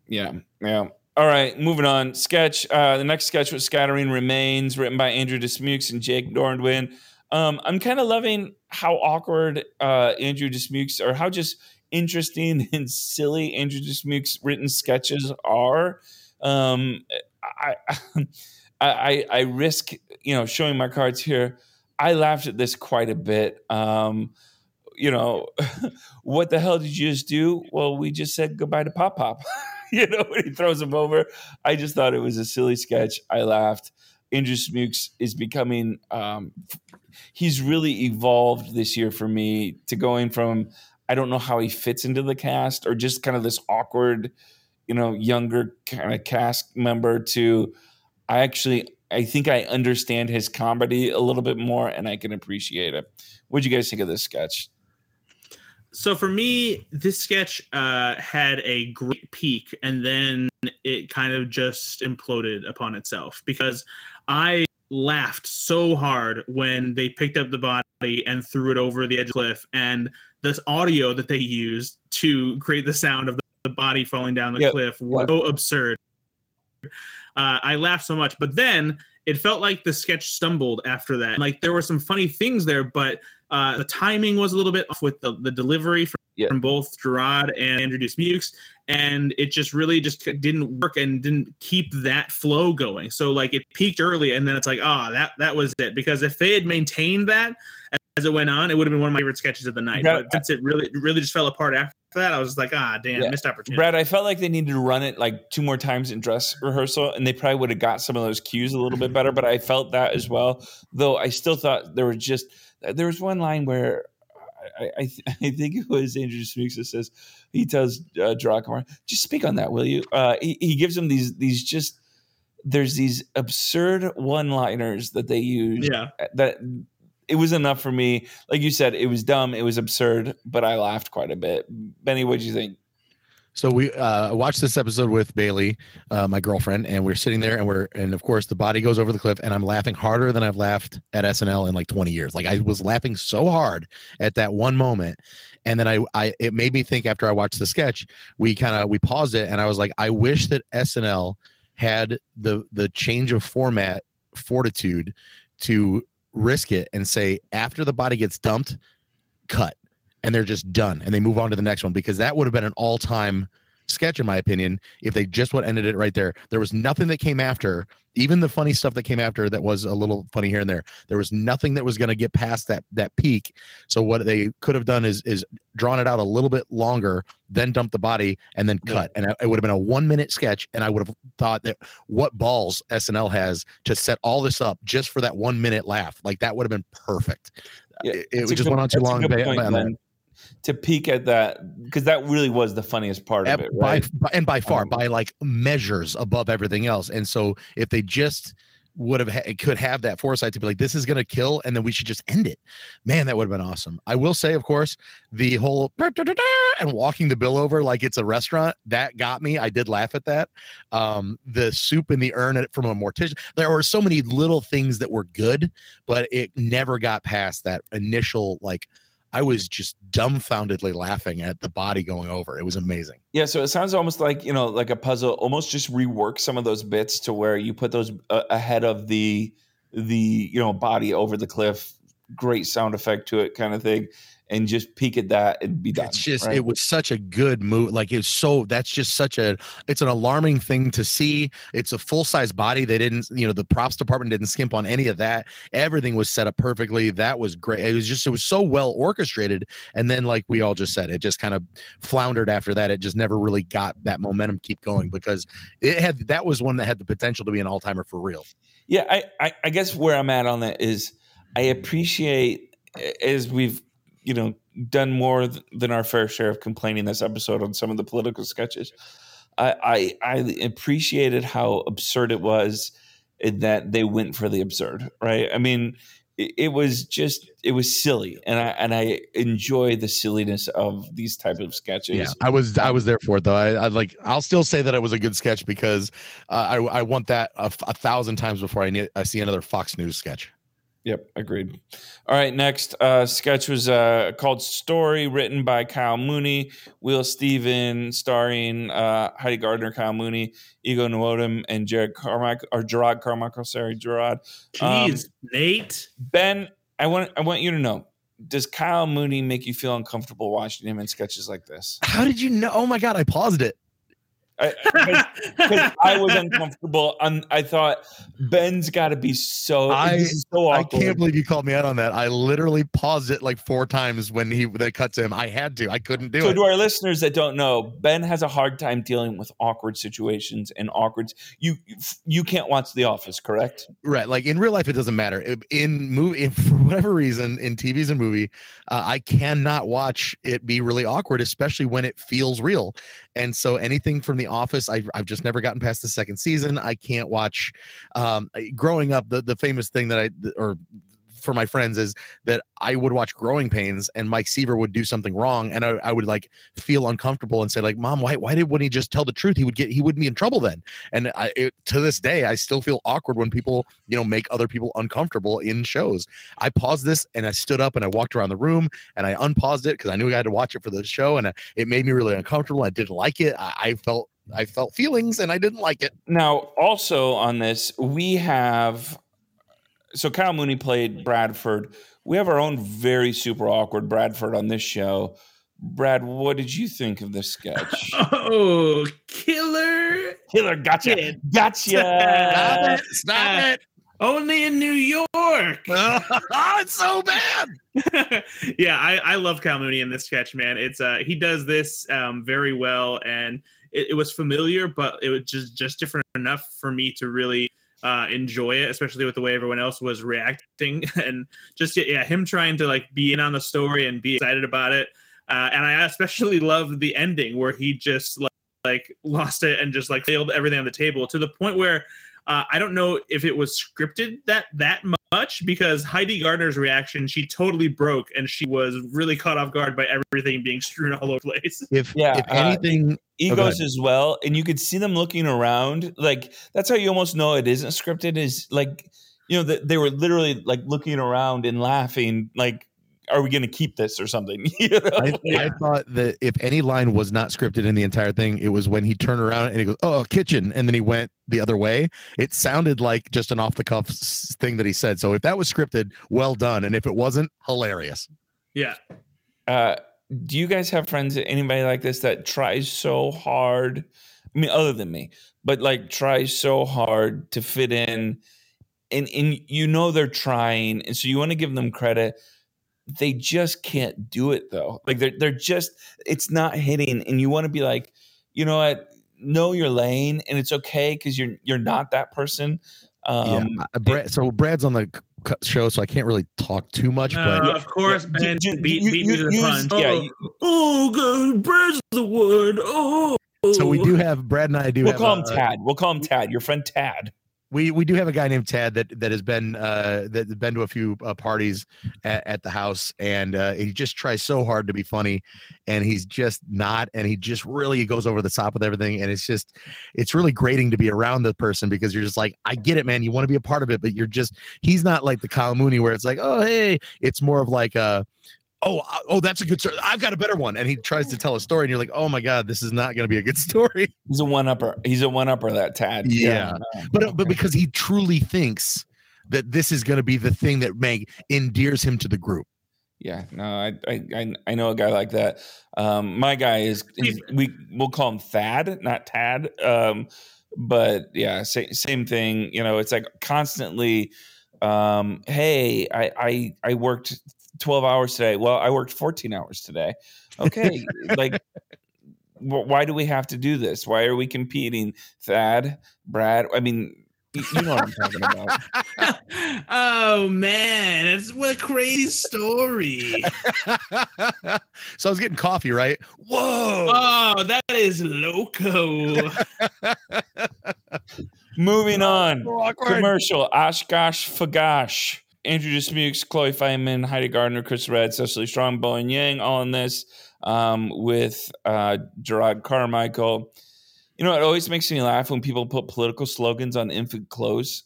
Yeah. Yeah. All right, moving on. Sketch. The next sketch was Scattering Remains, written by Andrew Dismukes and Jake Dornwin. I'm kind of loving how awkward Andrew Dismukes, or how just interesting and silly Andrew Dismukes' written sketches are. I risk, showing my cards here. I laughed at this quite a bit. What the hell did you just do? Well, we just said goodbye to Pop Pop. When he throws him over. I just thought it was a silly sketch. I laughed. Andrew Dismukes is becoming, he's really evolved this year for me, to going from, I don't know how he fits into the cast, or just kind of this awkward, younger kind of cast member, to I think I understand his comedy a little bit more and I can appreciate it. What'd you guys think of this sketch? So for me, this sketch had a great peak, and then it kind of just imploded upon itself, because I laughed so hard when they picked up the body and threw it over the edge of the cliff, and this audio that they used to create the sound of the body falling down the cliff was so absurd. I laughed so much, but then it felt like the sketch stumbled after that. Like there were some funny things there, but the timing was a little bit off with the delivery from both Jerrod and Andrew Dismukes, and it just really just didn't work and didn't keep that flow going. So like it peaked early, and then it's like, that was it. Because if they had maintained that as it went on, it would have been one of my favorite sketches of the night. But since it really just fell apart after for that, I was like, ah, damn, missed opportunity. Brad, I felt like they needed to run it like two more times in dress rehearsal, and they probably would have got some of those cues a little bit better, but I felt that as well. Though I still thought there was just – there was one line where I think it was Andrew Dismukes that says – he tells Jerrod Carmichael, just speak on that, will you? He gives him these just – there's these absurd one-liners that they use that – it was enough for me. Like you said, it was dumb. It was absurd, but I laughed quite a bit. Benny, what'd you think? So we watched this episode with Bailey, my girlfriend, and we're sitting there and of course the body goes over the cliff, and I'm laughing harder than I've laughed at SNL in like 20 years. Like I was laughing so hard at that one moment. And then it made me think after I watched the sketch, we paused it and I was like, I wish that SNL had the change of format fortitude to risk it and say after the body gets dumped, cut, and they're just done and they move on to the next one, because that would have been an all-time sketch in my opinion if they just would ended it right there. There was nothing that came after, even the funny stuff that came after that was a little funny here and there. There was nothing that was going to get past that peak. So what they could have done is drawn it out a little bit longer, then dump the body and then cut. And it would have been a 1-minute sketch. And I would have thought that what balls SNL has to set all this up just for that 1-minute laugh. Like that would have been perfect. Yeah, it just went on too long. To peek at that, because that really was the funniest part of it, right? By far, by like measures above everything else. And so if they just could have that foresight to be like, this is going to kill, and then we should just end it, man, that would have been awesome. I will say, of course, the whole and walking the bill over like it's a restaurant, that got me. I did laugh at that. The soup in the urn from a mortician, there were so many little things that were good, but it never got past that initial, like, I was just dumbfoundedly laughing at the body going over. It was amazing. Yeah, so it sounds almost like, you know, like a puzzle. Almost just rework some of those bits to where you put those ahead of the you know, body over the cliff. Great sound effect to it, kind of thing, and just peek at that and be done. It's just, right? It was such a good move. Like it's so, that's just such a, it's an alarming thing to see. It's a full size body. They didn't, you know, the props department didn't skimp on any of that. Everything was set up perfectly. That was great. It was so well orchestrated. And then like we all just said, it just kind of floundered after that. It just never really got that momentum keep going, because that was one that had the potential to be an all timer for real. Yeah. I guess where I'm at on that is I appreciate, as we've, you know, done more than our fair share of complaining this episode on some of the political sketches. I appreciated how absurd it was that they went for the absurd, right? I mean, it was silly, and I enjoy the silliness of these type of sketches. Yeah, I was there for it though. I'll still say that it was a good sketch, because I want that a 1,000 times before I see another Fox News sketch. Yep, agreed. All right, next sketch was called Story, written by Kyle Mooney, Will Steven, starring Heidi Gardner, Kyle Mooney, Ego Nwodum, and Jerrod Carmichael. Sorry, Jerrod. Jeez, Nate. Ben, I want you to know, does Kyle Mooney make you feel uncomfortable watching him in sketches like this? How did you know? Oh, my God, I paused it. Because I was uncomfortable. I thought Ben's got to be so awkward. I can't believe you called me out on that. I literally paused it like 4 times when they cut to him. I had to. I couldn't do it. So to our listeners that don't know, Ben has a hard time dealing with awkward situations and awkward. You can't watch The Office, correct? Right. Like in real life, it doesn't matter. For whatever reason, in TVs and movie, I cannot watch it be really awkward, especially when it feels real. And so anything from The Office, I've just never gotten past the second season. I can't watch. Growing up, the famous thing that for my friends is that I would watch Growing Pains, and Mike Seaver would do something wrong, and I would like feel uncomfortable and say like, Mom, wouldn't he just tell the truth? He wouldn't be in trouble then. And to this day, I still feel awkward when people, you know, make other people uncomfortable in shows. I paused this and I stood up and I walked around the room and I unpaused it because I knew I had to watch it for the show, and it made me really uncomfortable. I didn't like it. I felt feelings and I didn't like it. Now, also on this, we have. So Kyle Mooney played Bradford. We have our own very super awkward Bradford on this show. Brad, what did you think of this sketch? Oh, killer. Gotcha. Stop it. Only in New York. Oh, it's so bad. Yeah, I love Kyle Mooney in this sketch, man. It's he does this very well, and it was familiar, but it was just different enough for me to really enjoy it, especially with the way everyone else was reacting, and just him trying to like be in on the story and be excited about it. And I especially loved the ending where he just like lost it and just like failed everything on the table, to the point where I don't know if it was scripted that much, because Heidi Gardner's reaction, she totally broke, and she was really caught off guard by everything being strewn all over the place. If anything, egos as well, and you could see them looking around. Like that's how you almost know it isn't scripted. Is like, you know, they were literally like looking around and laughing. Like, are we going to keep this or something? You know? I thought that if any line was not scripted in the entire thing, it was when he turned around and he goes, "Oh, kitchen," and then he went the other way. It sounded like just an off-the-cuff thing that he said. So if that was scripted, well done. And if it wasn't, hilarious. Yeah. Do you guys have friends, anybody like this that tries so hard? I mean, other than me, but like tries so hard to fit in, and you know they're trying, and so you want to give them credit. They just can't do it though. Like they're just, it's not hitting, and you want to be like, you know what, know your lane, and it's okay because you're not that person. So Brad's on the show, so I can't really talk too much. But of course, man, beat me to the punch. God, Brad's the word. Oh, so we do have Brad, and I do. We'll call him Tad. We'll call him Tad. Your friend Tad. We do have a guy named Tad that has been that's been to a few parties at the house, and he just tries so hard to be funny, and he's just not, and he just really goes over the top with everything, and it's really grating to be around the person, because you're just like, I get it, man, you want to be a part of it, but he's not like the Kyle Mooney where it's like, oh hey, it's more of like oh, that's a good story. I've got a better one. And he tries to tell a story, and you're like, oh my God, this is not going to be a good story. He's a one-upper. He's a one-upper, that Tad. Yeah. But because he truly thinks that this is going to be the thing that endears him to the group. Yeah. No, I know a guy like that. My guy is, we'll call him Thad, not Tad. But yeah, same thing. You know, it's like constantly, hey, I worked 12 hours today. Well, I worked 14 hours today. Okay. Like, why do we have to do this? Why are we competing? Thad, Brad. I mean, you know what I'm talking about. Oh man. It's what a crazy story. So I was getting coffee, right? Whoa. Oh, that is loco. Moving on. So commercial. Oshkosh Fagosh. Andrew Dismukes, Chloe Fineman, Heidi Gardner, Chris Redd, Cecily Strong, Bowen Yang, all in this with Jerrod Carmichael. You know, it always makes me laugh when people put political slogans on infant clothes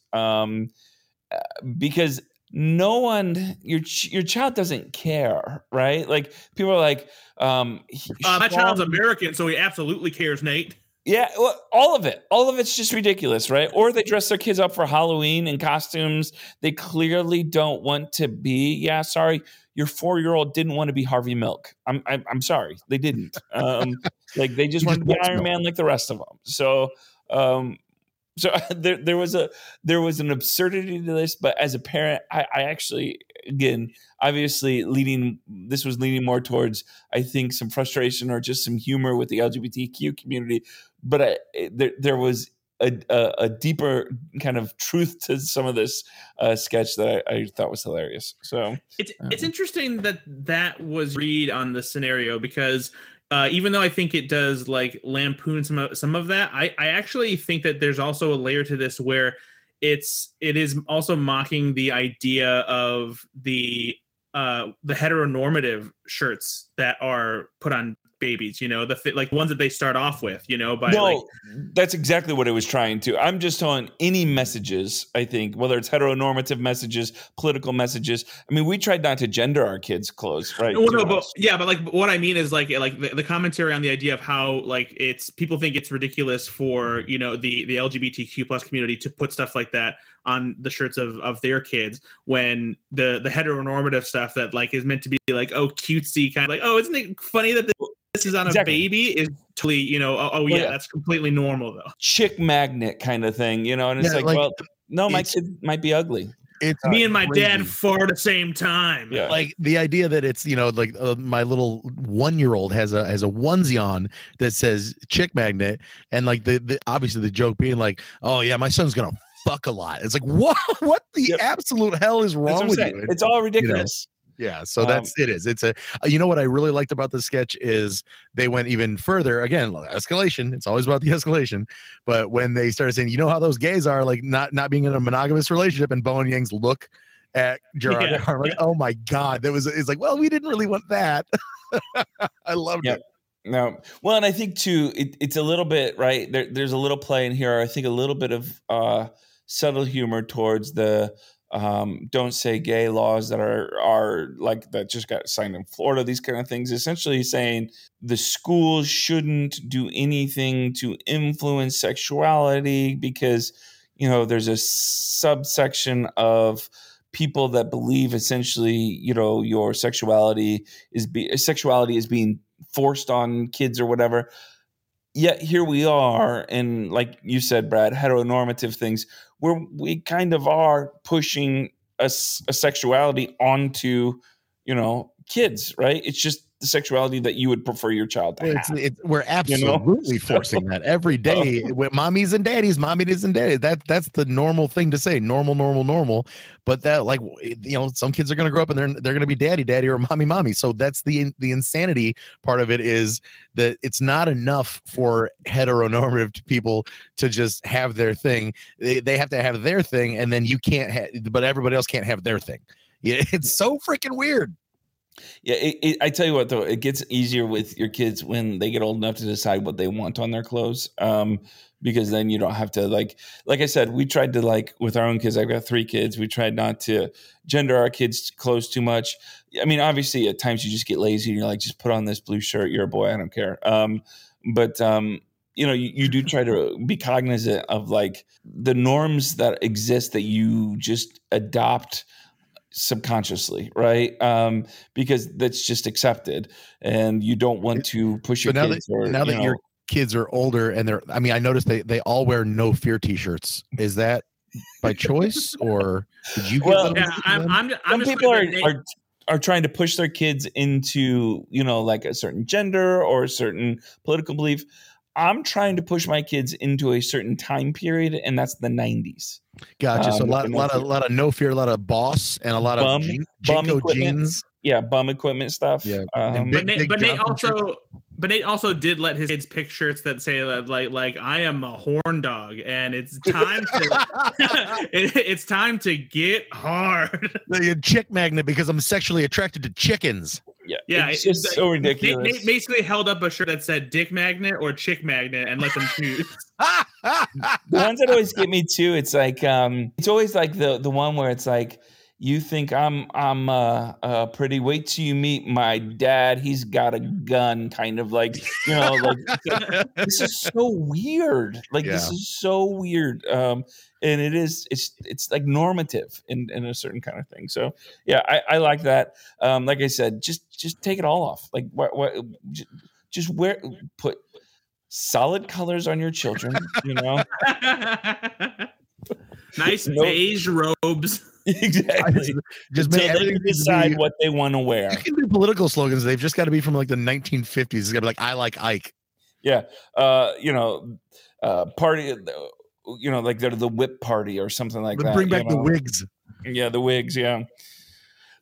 because no one, your child doesn't care, right? Like people are like, my child's American, so he absolutely cares, Nate. Yeah, well, all of it's just ridiculous, right? Or they dress their kids up for Halloween in costumes they clearly don't want to be. Yeah, sorry, your 4-year-old didn't want to be Harvey Milk. I'm sorry, they didn't. Like they just wanted to be Iron Man, like the rest of them. So, there was an absurdity to this. But as a parent, I actually, again, obviously this was leaning more towards, I think, some frustration or just some humor with the LGBTQ community. But there was a deeper kind of truth to some of this sketch that I thought was hilarious. So it's interesting that was read on the scenario, because even though I think it does like lampoon some of that, I actually think that there's also a layer to this where it is also mocking the idea of the heteronormative shirts that are put on babies, you know, like ones that they start off with, you know, that's exactly what it was trying to. I'm just on any messages, I think, whether it's heteronormative messages, political messages. I mean, we tried not to gender our kids' clothes, right? Well, no, but like what I mean is like the commentary on the idea of how like it's, people think it's ridiculous for, you know, the LGBTQ plus community to put stuff like that on the shirts of their kids, when the heteronormative stuff that like is meant to be like, oh, cutesy, kind of like, oh, isn't it funny that this is on a baby, is totally, you know, oh yeah, that's completely normal though. Chick magnet kind of thing, you know, and it's like, well, No, my kids might be ugly. It's me and my dad fart at the same time. Yeah. Like the idea that it's, you know, like my little 1-year-old has a onesie on that says chick magnet. And like the obviously the joke being like, oh yeah, my son's going to fuck a lot. It's like, what the absolute hell is wrong with you? It's all ridiculous. You know? Yeah, so you know what I really liked about this sketch is they went even further. Again, escalation. It's always about the escalation. But when they started saying, you know how those gays are, like not being in a monogamous relationship, and Bowen Yang's look at Jerrod Carmichael, oh my God, it's like, well, we didn't really want that. I loved it. No, well, and I think too, it's a little bit right. There's a little play in here. I think a little bit of subtle humor towards the. Don't say gay laws that are like that just got signed in Florida, these kind of things, essentially saying the schools shouldn't do anything to influence sexuality because, you know, there's a subsection of people that believe essentially, you know, your sexuality is being forced on kids or whatever. Yet here we are, and like you said, Brad, heteronormative things where we kind of are pushing a sexuality onto, you know, kids, right? It's just the sexuality that you would prefer your child to have. We're absolutely forcing that every day. With mommies and daddies. That's the normal thing to say. Normal. But that, like, you know, some kids are going to grow up and they're going to be daddy or mommy. So that's the insanity part of it, is that it's not enough for heteronormative people to just have their thing. They have to have their thing, and then you can't have, but everybody else can't have their thing. It's so freaking weird. Yeah, I tell you what, though, it gets easier with your kids when they get old enough to decide what they want on their clothes, because then you don't have to, like I said, we tried to, like, with our own kids, I've got 3 kids, we tried not to gender our kids' clothes too much. I mean, obviously, at times you just get lazy and you're like, just put on this blue shirt, you're a boy, I don't care. You know, you do try to be cognizant of, like, the norms that exist that you just adopt subconsciously, right? Because that's just accepted, and you don't want to push your kids. Now that your kids are older and they're, I mean, I noticed they all wear No Fear t-shirts. Is that by choice, or did you? Some people are trying to push their kids into, you know, like a certain gender or a certain political belief. I'm trying to push my kids into a certain time period, and that's the 90s. Gotcha. So a lot of No Fear, a lot of Boss, and a lot of Jinko jeans. Yeah, bum equipment stuff. Yeah, Nate also did let his kids pick shirts that say like I am a horn dog, and it's time to it's time to get hard. You're chick magnet because I'm sexually attracted to chickens. Yeah, it's just so ridiculous. Nate basically held up a shirt that said dick magnet or chick magnet and let them choose. The ones that always get me too, it's like it's always like the one where it's like, you think I'm pretty, wait till you meet my dad, he's got a gun, kind of like, you know, like this is so weird. Like this is so weird. And it's like normative in a certain kind of thing. So yeah, I like that. Like I said, just take it all off. Like what just wear, put solid colors on your children, you know. Nice beige robes. Exactly. Just make everything decide what they want to wear. You can do political slogans. They've just got to be from like the 1950s. It's got to be like, I like Ike. Yeah. You know, party, you know, like they're the whip party or something like that. Bring back the wigs. Yeah, the wigs. Yeah.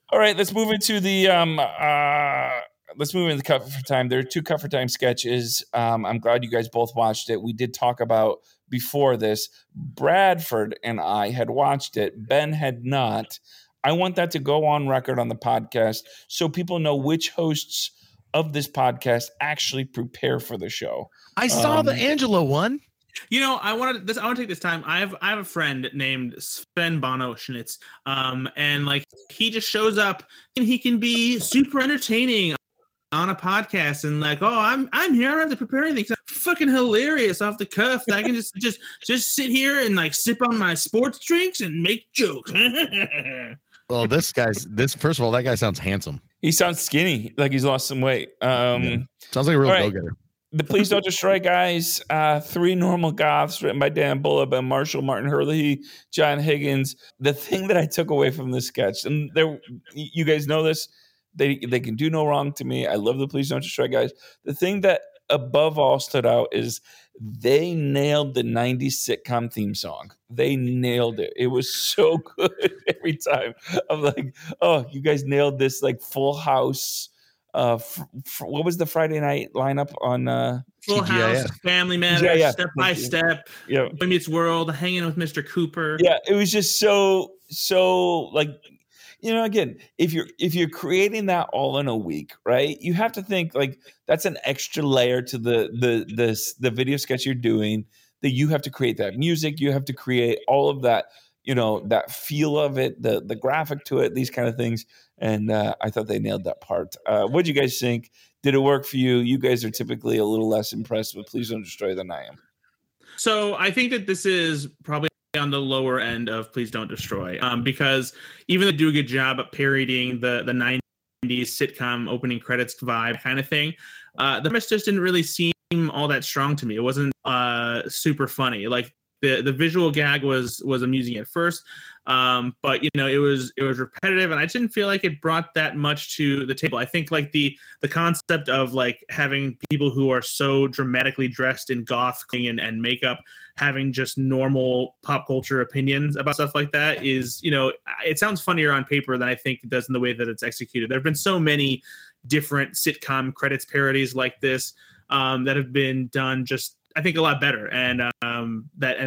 All right. Let's move into the cut for time. There are 2 cut for time sketches. I'm glad you guys both watched it. We did talk about before this. Bradford and I had watched it. Ben had not. I want that to go on record on the podcast so people know which hosts of this podcast actually prepare for the show. I saw the Angela one. You know, I want to take this time. I have a friend named Sven Bono-Schnitz, and like he just shows up and he can be super entertaining on a podcast and like, oh, I'm here, I don't have to prepare anything. I'm fucking hilarious off the cuff. I can just sit here and like sip on my sports drinks and make jokes. Well, first of all, that guy sounds handsome. He sounds skinny, like he's lost some weight. Sounds like a real go-getter. The Please Don't Destroy guys, Three Normal Goths, written by Dan Bullock and Marshall Martin Hurley, John Higgins. The thing that I took away from this sketch, and you guys know this, they can do no wrong to me. I love the Please Don't Destroy guys. The thing that above all stood out is they nailed the 90s sitcom theme song. They nailed it. It was so good every time. I'm like, oh, you guys nailed this, like Full House. What was the Friday night lineup on Full House, TGIF. Family Matters, TGIF. Step by Step, Boy Meets World, Hanging with Mr. Cooper. Yeah, it was just so like, you know, again, if you're creating that all in a week, right? You have to think like that's an extra layer to the video sketch you're doing, that you have to create that music, you have to create all of that, you know, that feel of it, the graphic to it, these kind of things. And I thought they nailed that part. What'd you guys think? Did it work for you? You guys are typically a little less impressed with Please Don't Destroy than I am. So I think that this is probably on the lower end of Please Don't Destroy, because even they do a good job at parodying the 90s sitcom opening credits vibe kind of thing. The premise just didn't really seem all that strong to me. It wasn't super funny. Like the visual gag was amusing at first, but you know it was repetitive, and I didn't feel like it brought that much to the table. I think like the concept of like having people who are so dramatically dressed in goth and makeup having just normal pop culture opinions about stuff like that is, you know, it sounds funnier on paper than I think it does in the way that it's executed. There have been so many different sitcom credits parodies like this that have been done just, I think, a lot better and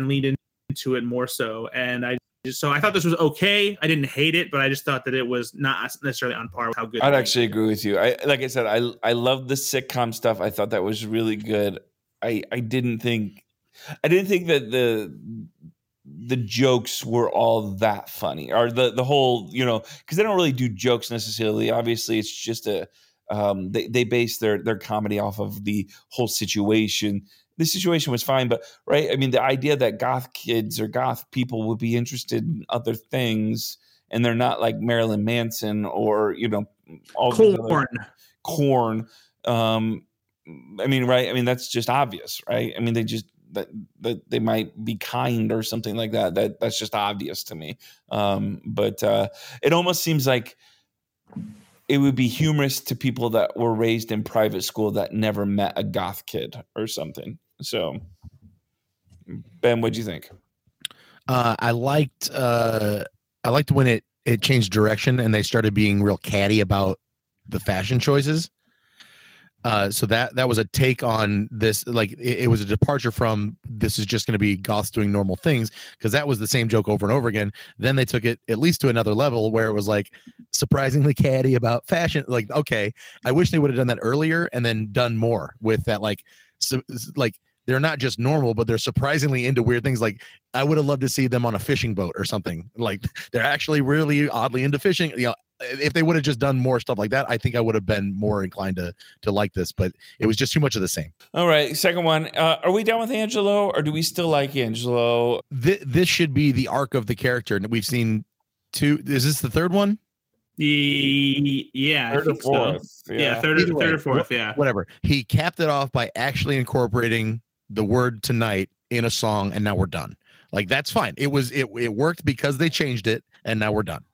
leaned into it more so. And I thought this was okay. I didn't hate it, but I just thought that it was not necessarily on par with how good. I'd actually agree with you. Like I said, I love the sitcom stuff. I thought that was really good. I didn't think that the jokes were all that funny, or the whole, you know, because they don't really do jokes necessarily. Obviously, it's just a they base their comedy off of the whole situation. The situation was fine, but right, I mean, the idea that goth kids or goth people would be interested in other things, and they're not like Marilyn Manson or, you know, all corn. I mean, right? I mean, that's just obvious, right? I mean, they just that they might be kind or something like that. That's just obvious to me. But it almost seems like it would be humorous to people that were raised in private school that never met a goth kid or something. So, Ben, what'd you think? I liked when it changed direction and they started being real catty about the fashion choices. So that was a take on this. Like it was a departure from this is just going to be goths doing normal things, because that was the same joke over and over again. Then they took it at least to another level where it was like surprisingly catty about fashion. Like, okay, I wish they would have done that earlier and then done more with that. Like, so, like they're not just normal, but they're surprisingly into weird things. Like I would have loved to see them on a fishing boat or something. Like they're actually really oddly into fishing. You know, if they would have just done more stuff like that, I think I would have been more inclined to like this, but it was just too much of the same. All right. Second one. Are we done with Angelo, or do we still like Angelo? This should be the arc of the character. And we've seen two. Is this the third one? Yeah. Third or fourth. So. Yeah. Third or fourth. Yeah. Whatever. He capped it off by actually incorporating the word tonight in a song. And now we're done. Like, that's fine. It worked because they changed it, and now we're done.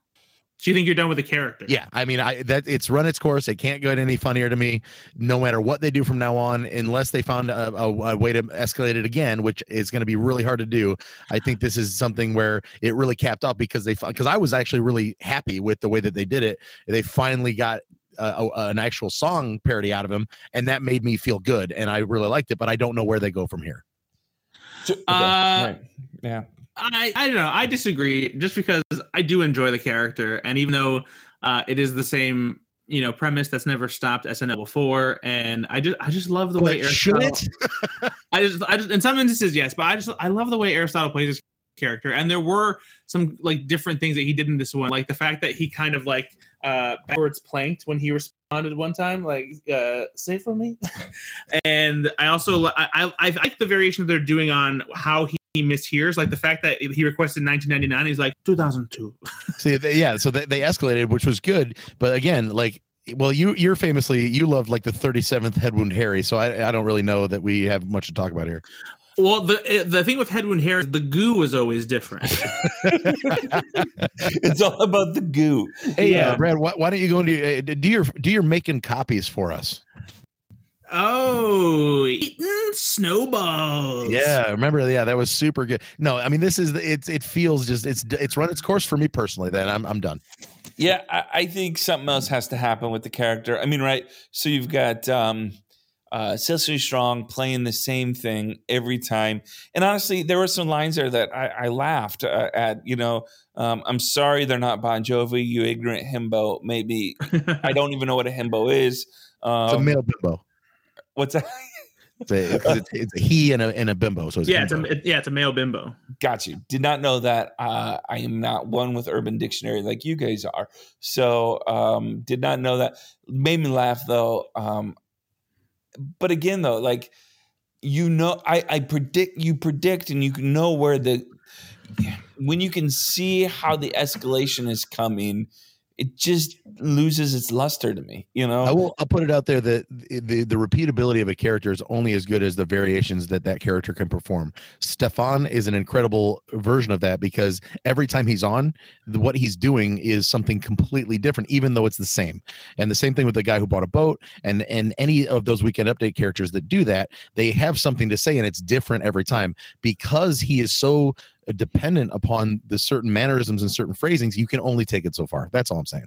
So you think you're done with the character? Yeah, I mean, it's run its course. It can't get any funnier to me, no matter what they do from now on, unless they found a way to escalate it again, which is going to be really hard to do. I think this is something where it really capped off because I was actually really happy with the way that they did it. They finally got an actual song parody out of him, and that made me feel good, and I really liked it. But I don't know where they go from here. Okay. Right. Yeah. I don't know. I disagree, just because I do enjoy the character, and even though it is the same, you know, premise that's never stopped SNL before, and I just love the way Aristotle. I just in some instances, yes, but I love the way Aristotle plays his character, and there were some like different things that he did in this one, like the fact that he kind of like backwards planked when he responded one time, like "Say for me," and I also I like the variation they're doing on how he mishears, like the fact that he requested 1999, he's like 2002. See, yeah, so they escalated, which was good. But again, like Well, you're famously, you loved like the 37th Head Wound Harry, so I don't really know that we have much to talk about here. Well, the thing with Head Wound Harry, the goo was always different. It's all about the goo. Hey, yeah, Brad, why don't you go into do your making copies for us? Oh, eating snowballs. Yeah, remember? Yeah, that was super good. No, I mean, this is it feels just it's run its course for me personally. Then I'm done. Yeah, I think something else has to happen with the character. I mean, right? So you've got Cecily Strong playing the same thing every time. And honestly, there were some lines there that I laughed at, I'm sorry they're not Bon Jovi, you ignorant himbo. Maybe I don't even know what a himbo is. It's a male bimbo. What's that? It's a he and a bimbo. So it's a male bimbo. Got you. Did not know that. I am not one with Urban Dictionary like you guys are. So did not know that. Made me laugh though. But again though, like I predict and you can know where when you can see how the escalation is coming. It just loses its luster to me, I'll put it out there that the repeatability of a character is only as good as the variations that character can perform. Stefan is an incredible version of that because every time he's on, what he's doing is something completely different, even though it's the same. And the same thing with the guy who bought a boat and any of those Weekend Update characters that do that, they have something to say and it's different every time because he is so dependent upon the certain mannerisms and certain phrasings. You can only take it so far. That's all I'm saying.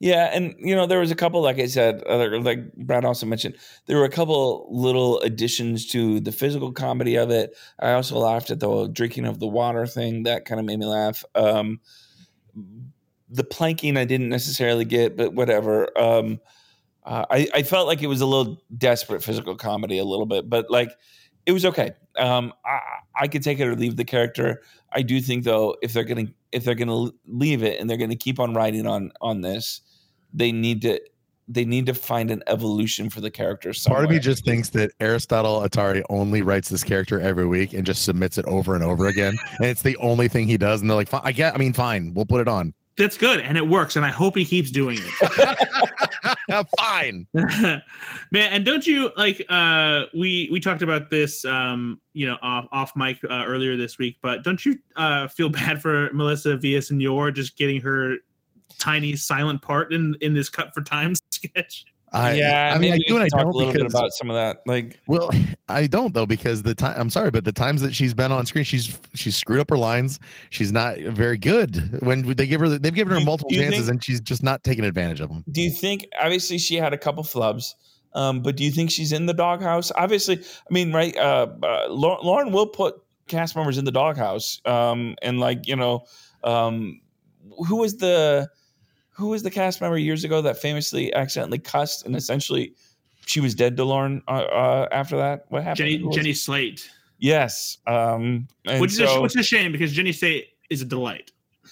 Yeah, and there was a couple, like I said, like Brad also mentioned, there were a couple little additions to the physical comedy of it. I also laughed at the drinking of the water thing. That kind of made me laugh. The planking I didn't necessarily get, but whatever. I felt like it was a little desperate physical comedy a little bit, but like it was okay. I could take it or leave the character. I do think though, if they're gonna leave it and they're gonna keep on riding on this, they need to find an evolution for the character somewhere. Part of me just thinks that Aristotle Atari only writes this character every week and just submits it over and over again, and it's the only thing he does. And they're like, fine, we'll put it on. That's good, and it works, and I hope he keeps doing it. Fine. Man, and don't you, like, we talked about this, off mic earlier this week, but don't you feel bad for Melissa Villaseñor just getting her tiny silent part in this Cut for Time sketch? I mean, I do and I don't, about some of that. Like, well, I don't though because I'm sorry, but the times that she's been on screen, she's screwed up her lines. She's not very good when they've given her multiple chances, and she's just not taking advantage of them. Do you think? Obviously, she had a couple flubs, but do you think she's in the doghouse? Obviously, I mean, right? Lauren will put cast members in the doghouse, and like who was the cast member years ago that famously accidentally cussed and essentially she was dead to Lauren after that? What happened? Jenny Slate. Yes. Which is a shame because Jenny Slate is a delight.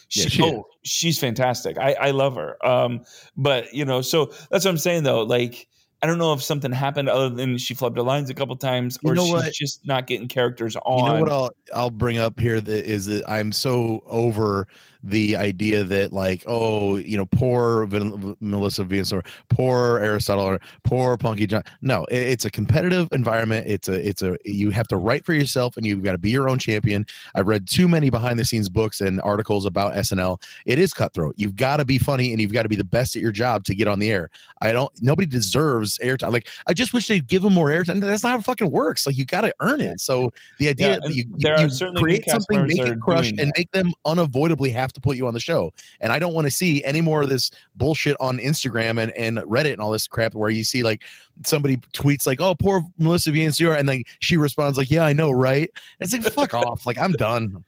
She's fantastic. I love her. But, so that's what I'm saying, though. Like, I don't know if something happened other than she flubbed her lines a couple times or just not getting characters on. You know what I'll bring up here that I'm so over the idea that like, oh, poor Melissa Villaseñor, poor Aristotle, or poor Punkie Johnson. No, it's a competitive environment. You have to write for yourself and you've got to be your own champion. I've read too many behind the scenes books and articles about SNL. It is cutthroat. You've got to be funny and you've got to be the best at your job to get on the air. Nobody deserves airtime. Like, I just wish they'd give them more airtime. That's not how it fucking works. Like, you got to earn it. So the idea that you create something, make it crush and make them unavoidably have to put you on the show, and I don't want to see any more of this bullshit on Instagram and Reddit and all this crap where you see like somebody tweets like, oh, poor Melissa Villaseñor, and like she responds like, yeah, I know, right? And it's like, fuck off, like, I'm done.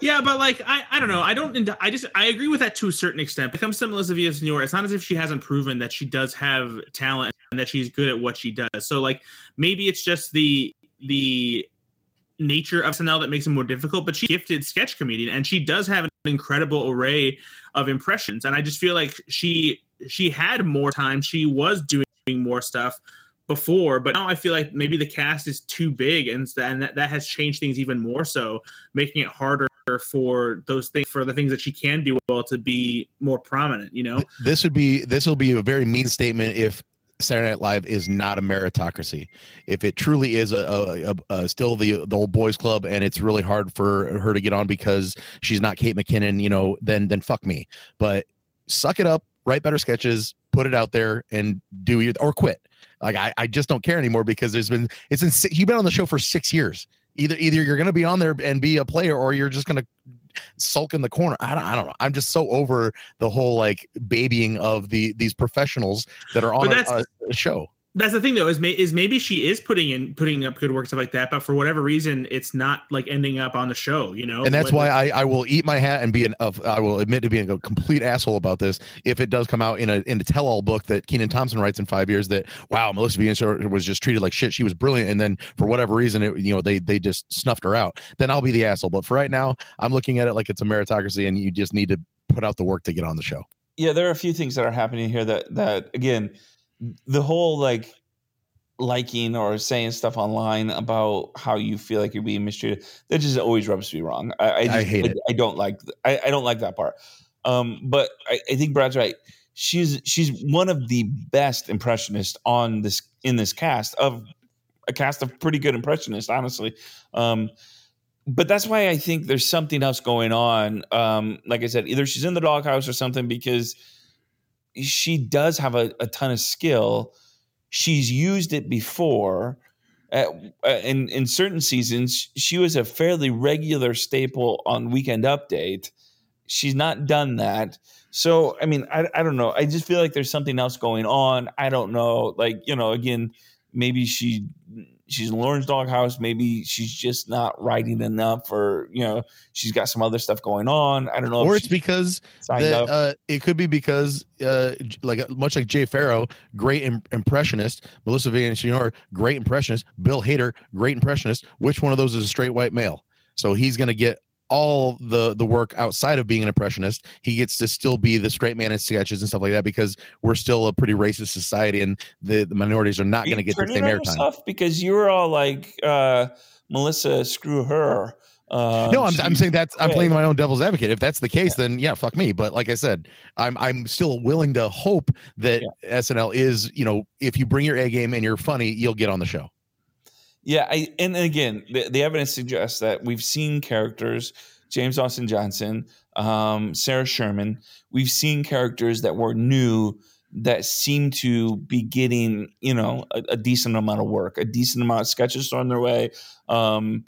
Yeah, but like I don't know, I agree with that to a certain extent. When it comes to Melissa Villaseñor, it's not as if she hasn't proven that she does have talent and that she's good at what she does, so like maybe it's just the nature of SNL that makes it more difficult, but she's a gifted sketch comedian and she does have an incredible array of impressions, and I just feel like she had more time, she was doing more stuff before, but now I feel like maybe the cast is too big and that has changed things even more so, making it harder for those things, for the things that she can do well, to be more prominent. You know, this will be a very mean statement if Saturday Night Live is not a meritocracy. If it truly is a still the old boys club, and it's really hard for her to get on because she's not Kate McKinnon, you know, then fuck me. But suck it up, write better sketches, put it out there, and do it or quit. Like I just don't care anymore, because you've been on the show for 6 years. Either you're going to be on there and be a player, or you're just going to sulk in the corner. I don't know. I'm just so over the whole like babying of these professionals that are on a show. That's the thing, though, is maybe she is putting up good work, stuff like that, but for whatever reason, it's not like ending up on the show, you know. And that's why I will eat my hat and I will admit to being a complete asshole about this if it does come out in a tell-all book that Keenan Thompson writes in 5 years that, wow, Melissa Villaseñor was just treated like shit. She was brilliant, and then for whatever reason, they just snuffed her out. Then I'll be the asshole. But for right now, I'm looking at it like it's a meritocracy, and you just need to put out the work to get on the show. Yeah, there are a few things that are happening here that again. The whole liking or saying stuff online about how you feel like you're being mistreated, that just always rubs me wrong. I hate it. I don't like that part. But I think Brad's right. She's one of the best impressionists in this cast of pretty good impressionists, honestly. But that's why I think there's something else going on. Like I said, either she's in the doghouse or something, because she does have a ton of skill. She's used it before. In certain seasons, she was a fairly regular staple on Weekend Update. She's not done that. So, I mean, I don't know. I just feel like there's something else going on. I don't know. Again, maybe she's in Lauren's doghouse. Maybe she's just not writing enough, or, she's got some other stuff going on. I don't know. Or it's because it could be because much like Jay Pharoah, great impressionist, Melissa Villaseñor, great impressionist, Bill Hader, great impressionist. Which one of those is a straight white male? So he's going to get all the work outside of being an impressionist. He gets to still be the straight man in sketches and stuff like that, because we're still a pretty racist society, and the minorities are not going to get the same airtime. Because you were all like, Melissa, screw her. No, I'm saying I'm playing my own devil's advocate. If that's the case, then yeah, fuck me. But like I said, I'm still willing to hope that SNL is, if you bring your A game and you're funny, you'll get on the show. Yeah, and again, the evidence suggests that we've seen characters, James Austin Johnson, Sarah Sherman, we've seen characters that were new that seem to be getting, a decent amount of work, a decent amount of sketches thrown their way. And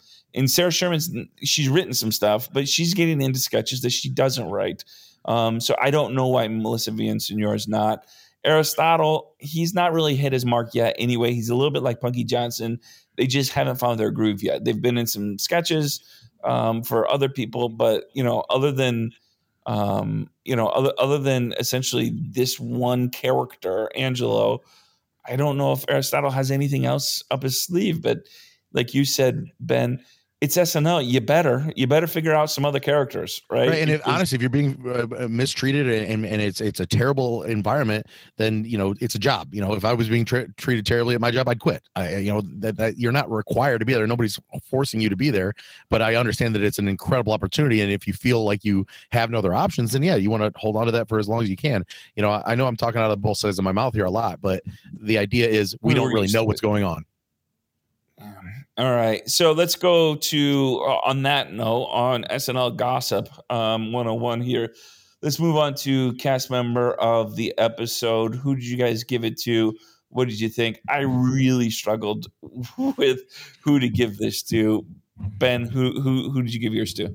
Sarah Sherman's, she's written some stuff, but she's getting into sketches that she doesn't write. So I don't know why Melissa Villaseñor is not. Aristotle, he's not really hit his mark yet anyway. He's a little bit like Punkie Johnson. They just haven't found their groove yet. They've been in some sketches for other people, but other than essentially this one character, Angelo, I don't know if Aristotle has anything else up his sleeve. But like you said, Ben, it's SNL. You better figure out some other characters, right? Right, and honestly, if you're being mistreated and it's a terrible environment, then it's a job. If I was being treated terribly at my job, I'd quit. That you're not required to be there. Nobody's forcing you to be there. But I understand that it's an incredible opportunity, and if you feel like you have no other options, then yeah, you want to hold on to that for as long as you can. I know I'm talking out of both sides of my mouth here a lot, but the idea is we don't really know what's going on. All right, so let's go to, on that note, on SNL Gossip 101 here. Let's move on to cast member of the episode. Who did you guys give it to? What did you think? I really struggled with who to give this to. Ben, who did you give yours to?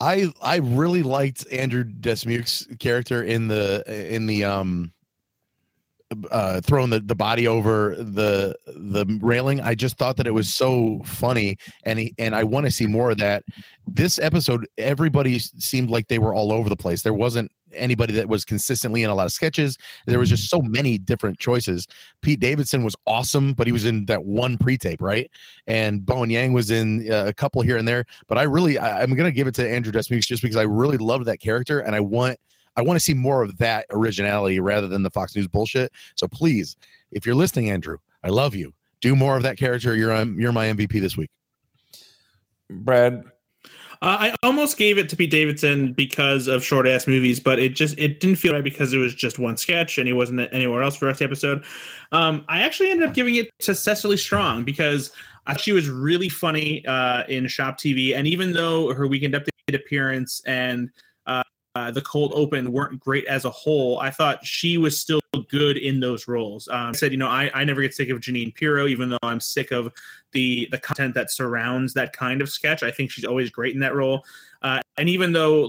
I really liked Andrew Dismukes' character throwing the body over the railing. I just thought that it was so funny, and I want to see more of that. This episode, everybody seemed like they were all over the place. There wasn't anybody that was consistently in a lot of sketches. There was just so many different choices. Pete Davidson was awesome, but he was in that one pre-tape, right? And Bowen Yang was in a couple here and there. But I'm going to give it to Andrew Dismukes just because I really loved that character, and I want to see more of that originality rather than the Fox News bullshit. So please, if you're listening, Andrew, I love you. Do more of that character. You're my MVP this week. Brad? I almost gave it to Pete Davidson because of short ass movies, but it didn't feel right because it was just one sketch and he wasn't anywhere else for the rest of the episode. I actually ended up giving it to Cecily Strong because she was really funny in Shop TV. And even though her Weekend Update appearance and the cold open weren't great as a whole, I thought she was still good in those roles. I said, I never get sick of Jeanine Pirro, even though I'm sick of the content that surrounds that kind of sketch. I think she's always great in that role. And even though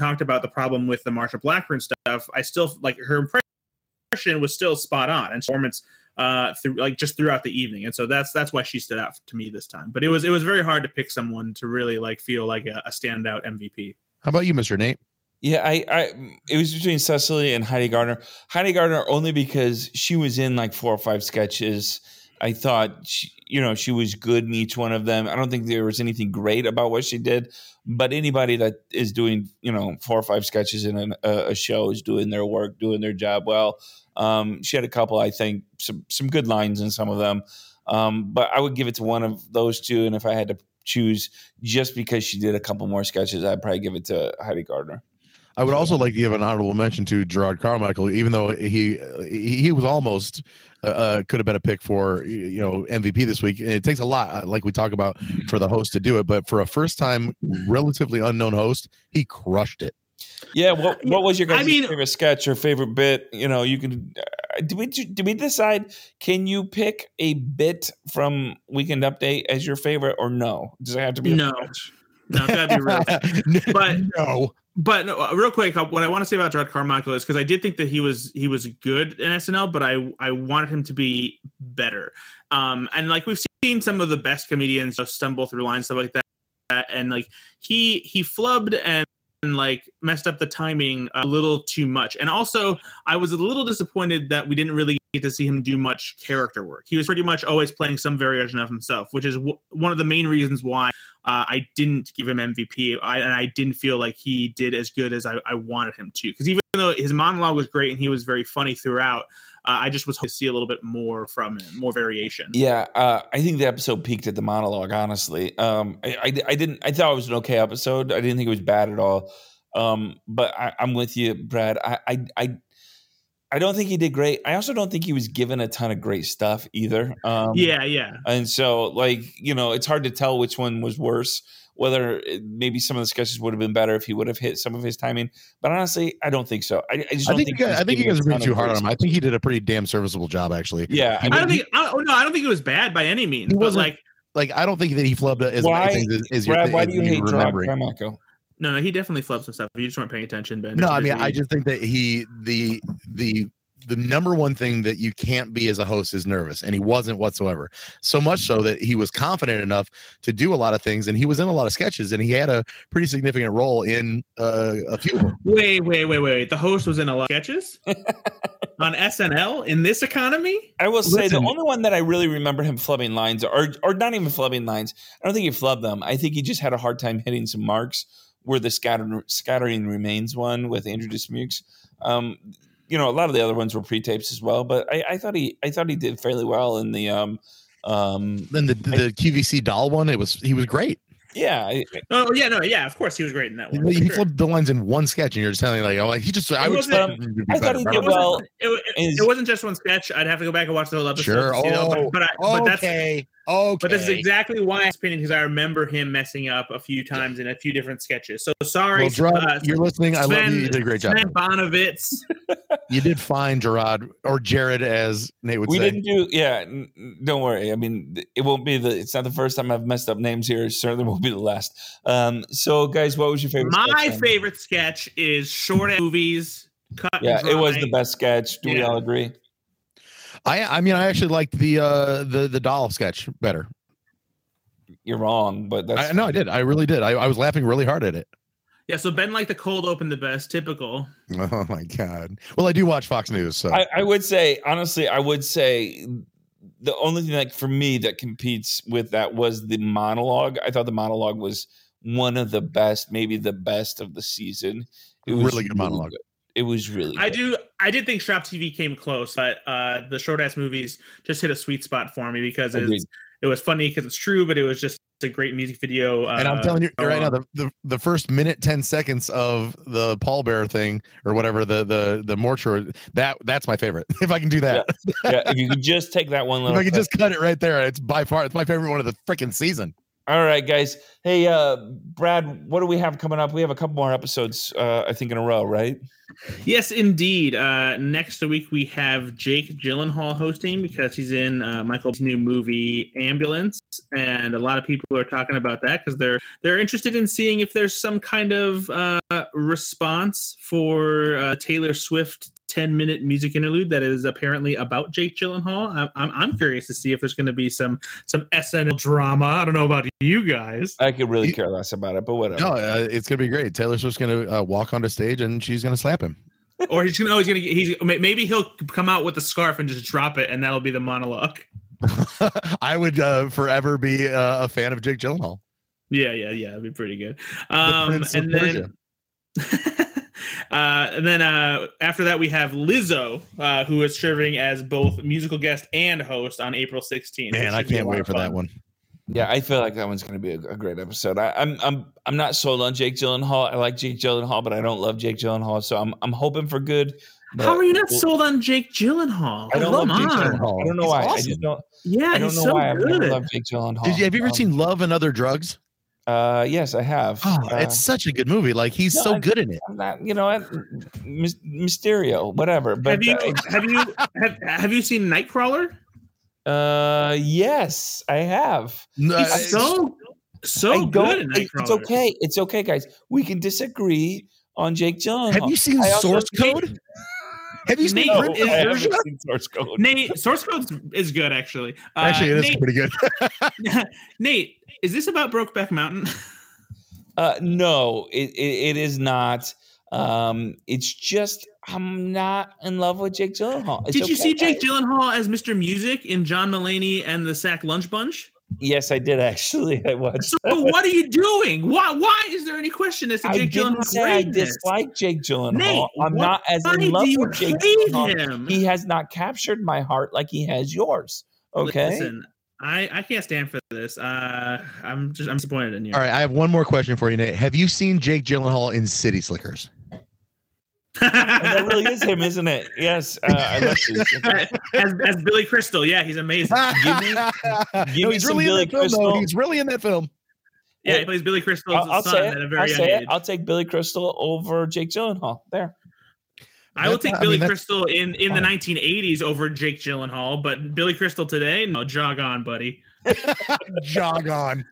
talked about the problem with the Marsha Blackburn stuff, I still her impression was still spot on and performance just throughout the evening. And so that's why she stood out to me this time. But it was very hard to pick someone to really feel like a standout MVP. How about you, Mr. Nate? Yeah, it was between Cecily and Heidi Gardner. Heidi Gardner only because she was in 4 or 5 sketches. I thought she was good in each one of them. I don't think there was anything great about what she did, but anybody that is doing 4 or 5 sketches in a show is doing their work, doing their job well. She had a couple, I think, some good lines in some of them, but I would give it to one of those two. And if I had to choose, just because she did a couple more sketches, I'd probably give it to Heidi Gardner. I would also like to give an honorable mention to Jerrod Carmichael, even though he was almost could have been a pick for MVP this week. And it takes a lot, like we talk about, for the host to do it. But for a first-time, relatively unknown host, he crushed it. Yeah, what was your guys' favorite sketch or favorite bit? You can. Did we decide? Can you pick a bit from Weekend Update as your favorite, or no? Does it have to be sketch? No, that'd be real. But no. But no, real quick, what I want to say about Jerrod Carmichael is because I did think that he was good in SNL, but I wanted him to be better. And we've seen some of the best comedians just stumble through lines, stuff like that, and he flubbed and messed up the timing a little too much. And also, I was a little disappointed that we didn't really get to see him do much character work. He was pretty much always playing some variation of himself, which is one of the main reasons why I didn't give him MVP, and I didn't feel like he did as good as I wanted him to. Because even though his monologue was great and he was very funny throughout, I just was hoping to see a little bit more from him, more variation. Yeah, I think the episode peaked at the monologue, honestly. I thought it was an okay episode. I didn't think it was bad at all. But I'm with you, Brad. I don't think he did great. I also don't think he was given a ton of great stuff either. Yeah. And so, it's hard to tell which one was worse, whether maybe some of the sketches would have been better if he would have hit some of his timing. But honestly, I don't think so. I think you guys are being too hard on him. I think he did a pretty damn serviceable job, actually. Yeah. I don't think it was bad by any means. It wasn't, I don't think that he flubbed as many things as Brad, why do you hate Jerrod Carmichael? No, he definitely flubbed some stuff. You just weren't paying attention, Ben. No, I just think that the number one thing that you can't be as a host is nervous, and he wasn't whatsoever. So much so that he was confident enough to do a lot of things, and he was in a lot of sketches, and he had a pretty significant role in a few of them. Wait. The host was in a lot of sketches? On SNL in this economy? I will say the only one that I really remember him flubbing lines, or not even flubbing lines, I don't think he flubbed them. I think he just had a hard time hitting some marks. Were the scattering remains one with Andrew Dismukes. A lot of the other ones were pre-tapes as well, but I thought he did fairly well in the the QVC doll one. He was great. Yeah. Yeah. Of course, he was great in that one. He flipped the lines in one sketch, and you're just telling me I thought he did well. It wasn't just one sketch. I'd have to go back and watch the whole episode. Sure. But this is exactly why I'm spinning, because I remember him messing up a few times in a few different sketches. So sorry, Jerrod, you're listening. Sven, I love you. You did a great job. Sven Bonowitz. You did fine, Jerrod, or Jared, as Nate would say. We didn't do. Yeah, don't worry. I mean, it's not the first time I've messed up names here. It certainly won't be the last. So, guys, what was your favorite? My favorite sketch is short movies. Cut and dry. It was the best sketch. Do we all agree? I actually liked the doll sketch better. You're wrong, but I did. I really did. I was laughing really hard at it. Yeah, so Ben liked the cold open the best, typical. Oh my God. Well, I do watch Fox News, so I would say, honestly, the only thing for me that competes with that was the monologue. I thought the monologue was one of the best, maybe the best of the season. It was really good monologue. It was really. I did think Shop TV came close, but the short ass movies just hit a sweet spot for me because it was funny because it's true, but it was just a great music video. And I'm telling you right now, the first minute 10 seconds of the pallbearer thing or whatever, the mortuary, that's my favorite. If I can do that, yeah. If you could just take that one little, if I could just cut it right there, it's by far it's my favorite one of the freaking season. All right, guys. Hey, Brad, what do we have coming up? We have a couple more episodes, I think, in a row, right? Yes, indeed. Next week, we have Jake Gyllenhaal hosting because he's in Michael's new movie, Ambulance. And a lot of people are talking about that because they're interested in seeing if there's some kind of response for Taylor Swift 10-minute music interlude that is apparently about Jake Gyllenhaal. I'm curious to see if there's going to be some SNL drama. I don't know about you guys. I could really care less about it, but whatever. No, it's going to be great. Taylor Swift's going to walk onto stage and she's going to slap him. Or maybe he'll come out with a scarf and just drop it, and that'll be the monologue. I would forever be a fan of Jake Gyllenhaal. Yeah. It'd be pretty good. And then after that, we have Lizzo, who is serving as both musical guest and host on April 16th. Man, I can't wait for that one. Yeah, I feel like that one's going to be a great episode. I'm not sold on Jake Gyllenhaal. I like Jake Gyllenhaal, but I don't love Jake Gyllenhaal. So I'm hoping for good. How are you not sold on Jake Gyllenhaal? I don't love Jake Gyllenhaal. I don't know why. Awesome. I just don't. Yeah, I don't know why I've never loved Jake Gyllenhaal. Have you ever seen Love and Other Drugs? Yes, I have. Oh, it's such a good movie. Like he's so good in it. I'm not, Mysterio, whatever. But have you seen Nightcrawler? Yes, I have. He's so good in Nightcrawler. It's okay, guys. We can disagree on Jake Gyllenhaal. Have you seen Source Code? Have you seen Source Code? Nate, Source Code is good actually. It is pretty good. Nate, is this about Brokeback Mountain? No, it is not. It's just I'm not in love with Jake Gyllenhaal. Did you see Jake Gyllenhaal as Mr. Music in John Mulaney and the Sack Lunch Bunch? Yes, I did actually. I watched. So what are you doing? Why is there any question as to Jake Gyllenhaal? I dislike Jake Gyllenhaal. Nate, I'm not as in love with Jake Gyllenhaal. He has not captured my heart like he has yours. Okay. Listen, I can't stand for this. I'm disappointed in you. All right, I have one more question for you, Nate. Have you seen Jake Gyllenhaal in City Slickers? That really is him, isn't it? Yes, I love you. As Billy Crystal, yeah, he's amazing. He's really Billy in that film, though. He's really in that film. Yeah, he plays Billy Crystal as his son at a very young age. I'll take Billy Crystal over Jake Gyllenhaal. There. I will take Billy Crystal in the 1980s over Jake Gyllenhaal, but Billy Crystal today? No, jog on, buddy. Jog on.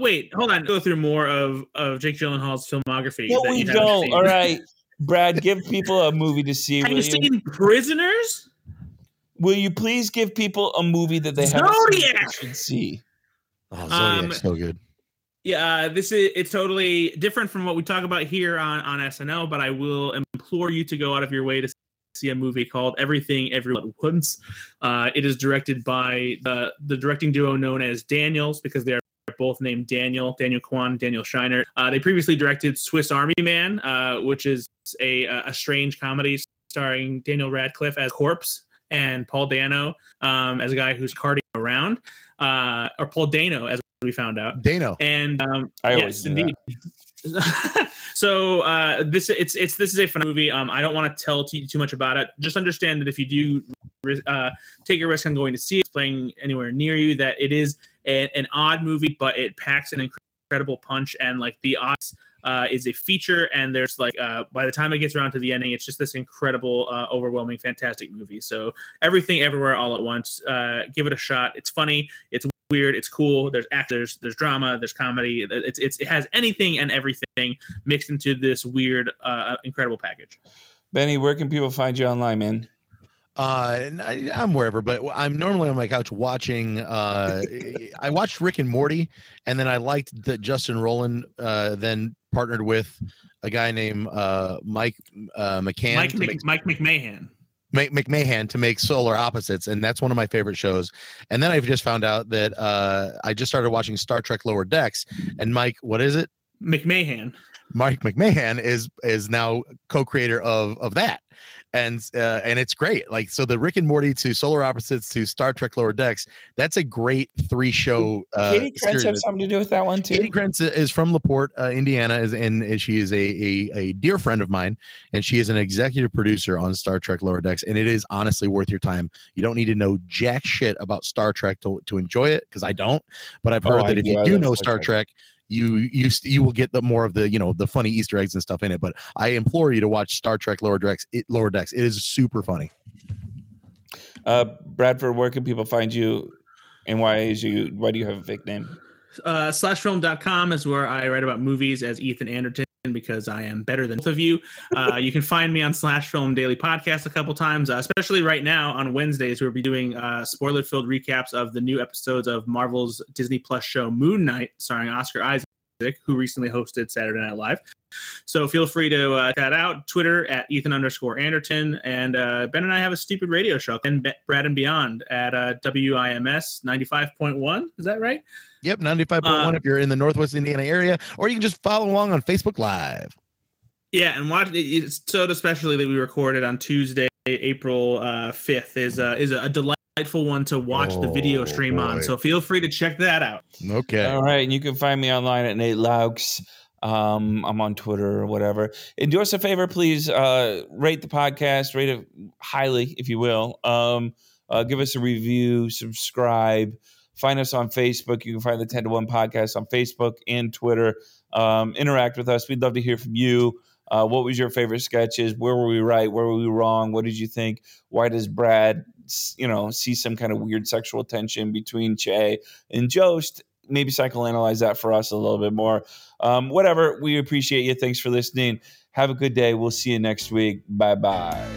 Wait, hold on. Go through more of Jake Gyllenhaal's filmography. No, we don't. All right, Brad, give people a movie to see. Have you seen Prisoners? Will you please give people a movie that they haven't seen that they should see? Oh, Zodiac's so good. Yeah, it's totally different from what we talk about here on SNL, but I will implore you to go out of your way to see a movie called Everything Everyone at Once. It is directed by the directing duo known as Daniels, because they're both named Daniel Kwan, Daniel Scheinert. They previously directed Swiss Army Man, which is a strange comedy starring Daniel Radcliffe as Corpse and Paul Dano as a guy who's carting around, or Paul Dano as we found out. Dano. And I always indeed. So this is a fun movie. I don't want to tell you too much about it. Just understand that if you do take a risk on going to see it, playing anywhere near you, that it is an odd movie, but it packs an incredible punch. And like the odds is a feature, and there's like by the time it gets around to the ending, it's just this incredible, overwhelming, fantastic movie. So Everything, Everywhere, All at Once. Give it a shot. It's funny. It's weird, it's cool. There's actors, there's drama, there's comedy. It has anything and everything mixed into this weird, incredible package. Benny, where can people find you online, man? I'm wherever, but I'm normally on my couch watching. I watched Rick and Morty, and then I liked that Justin Roiland then partnered with a guy named Mike McCann. Mike McMahon. McMahon to make Solar Opposites, and that's one of my favorite shows. And then I've just found out that I just started watching Star Trek Lower Decks, and Mike, what is it? McMahon. Mike McMahon is now co-creator of that. And it's great. Like, so the Rick and Morty to Solar Opposites to Star Trek Lower Decks, that's a great three-show. Katie Krentz has something to do with that one too. Katie Krentz is from LaPorte, Indiana, and she is a dear friend of mine, and she is an executive producer on Star Trek Lower Decks, and it is honestly worth your time. You don't need to know jack shit about Star Trek to enjoy it, because I don't. But I've heard that if you do know Star Trek, you will get the more of the, you know, the funny Easter eggs and stuff in it. But I implore you to watch Star Trek Lower Decks. It is super funny. Bradford, where can people find you, and why do you have a fake name? Slashfilm.com is where I write about movies as Ethan Anderton, because I am better than both of you. You can find me on Slash Film Daily Podcast a couple times, especially right now on Wednesdays. We'll be doing spoiler-filled recaps of the new episodes of Marvel's Disney Plus show Moon Knight, starring Oscar Isaac, who recently hosted Saturday Night Live. So feel free to check that out. Twitter at Ethan_Anderton. And Ben and I have a stupid radio show, Brad and Beyond, at WIMS 95.1. Is that right? Yep, 95.1 if you're in the Northwest Indiana area, or you can just follow along on Facebook Live. Yeah, and watch it. So especially that we recorded on Tuesday, April 5th, is a delightful one to watch the video stream on. So feel free to check that out. Okay. All right, and you can find me online at Nate Laux. I'm on Twitter or whatever. And do us a favor, please. Rate the podcast, rate it highly, if you will. Give us a review, subscribe. Find us on Facebook. You can find the 10 to 1 podcast on Facebook and Twitter. Interact with us. We'd love to hear from you. What was your favorite sketches? Where were we right? Where were we wrong? What did you think? Why does Brad, see some kind of weird sexual tension between Che and Jost? Maybe psychoanalyze that for us a little bit more. Whatever. We appreciate you. Thanks for listening. Have a good day. We'll see you next week. Bye-bye.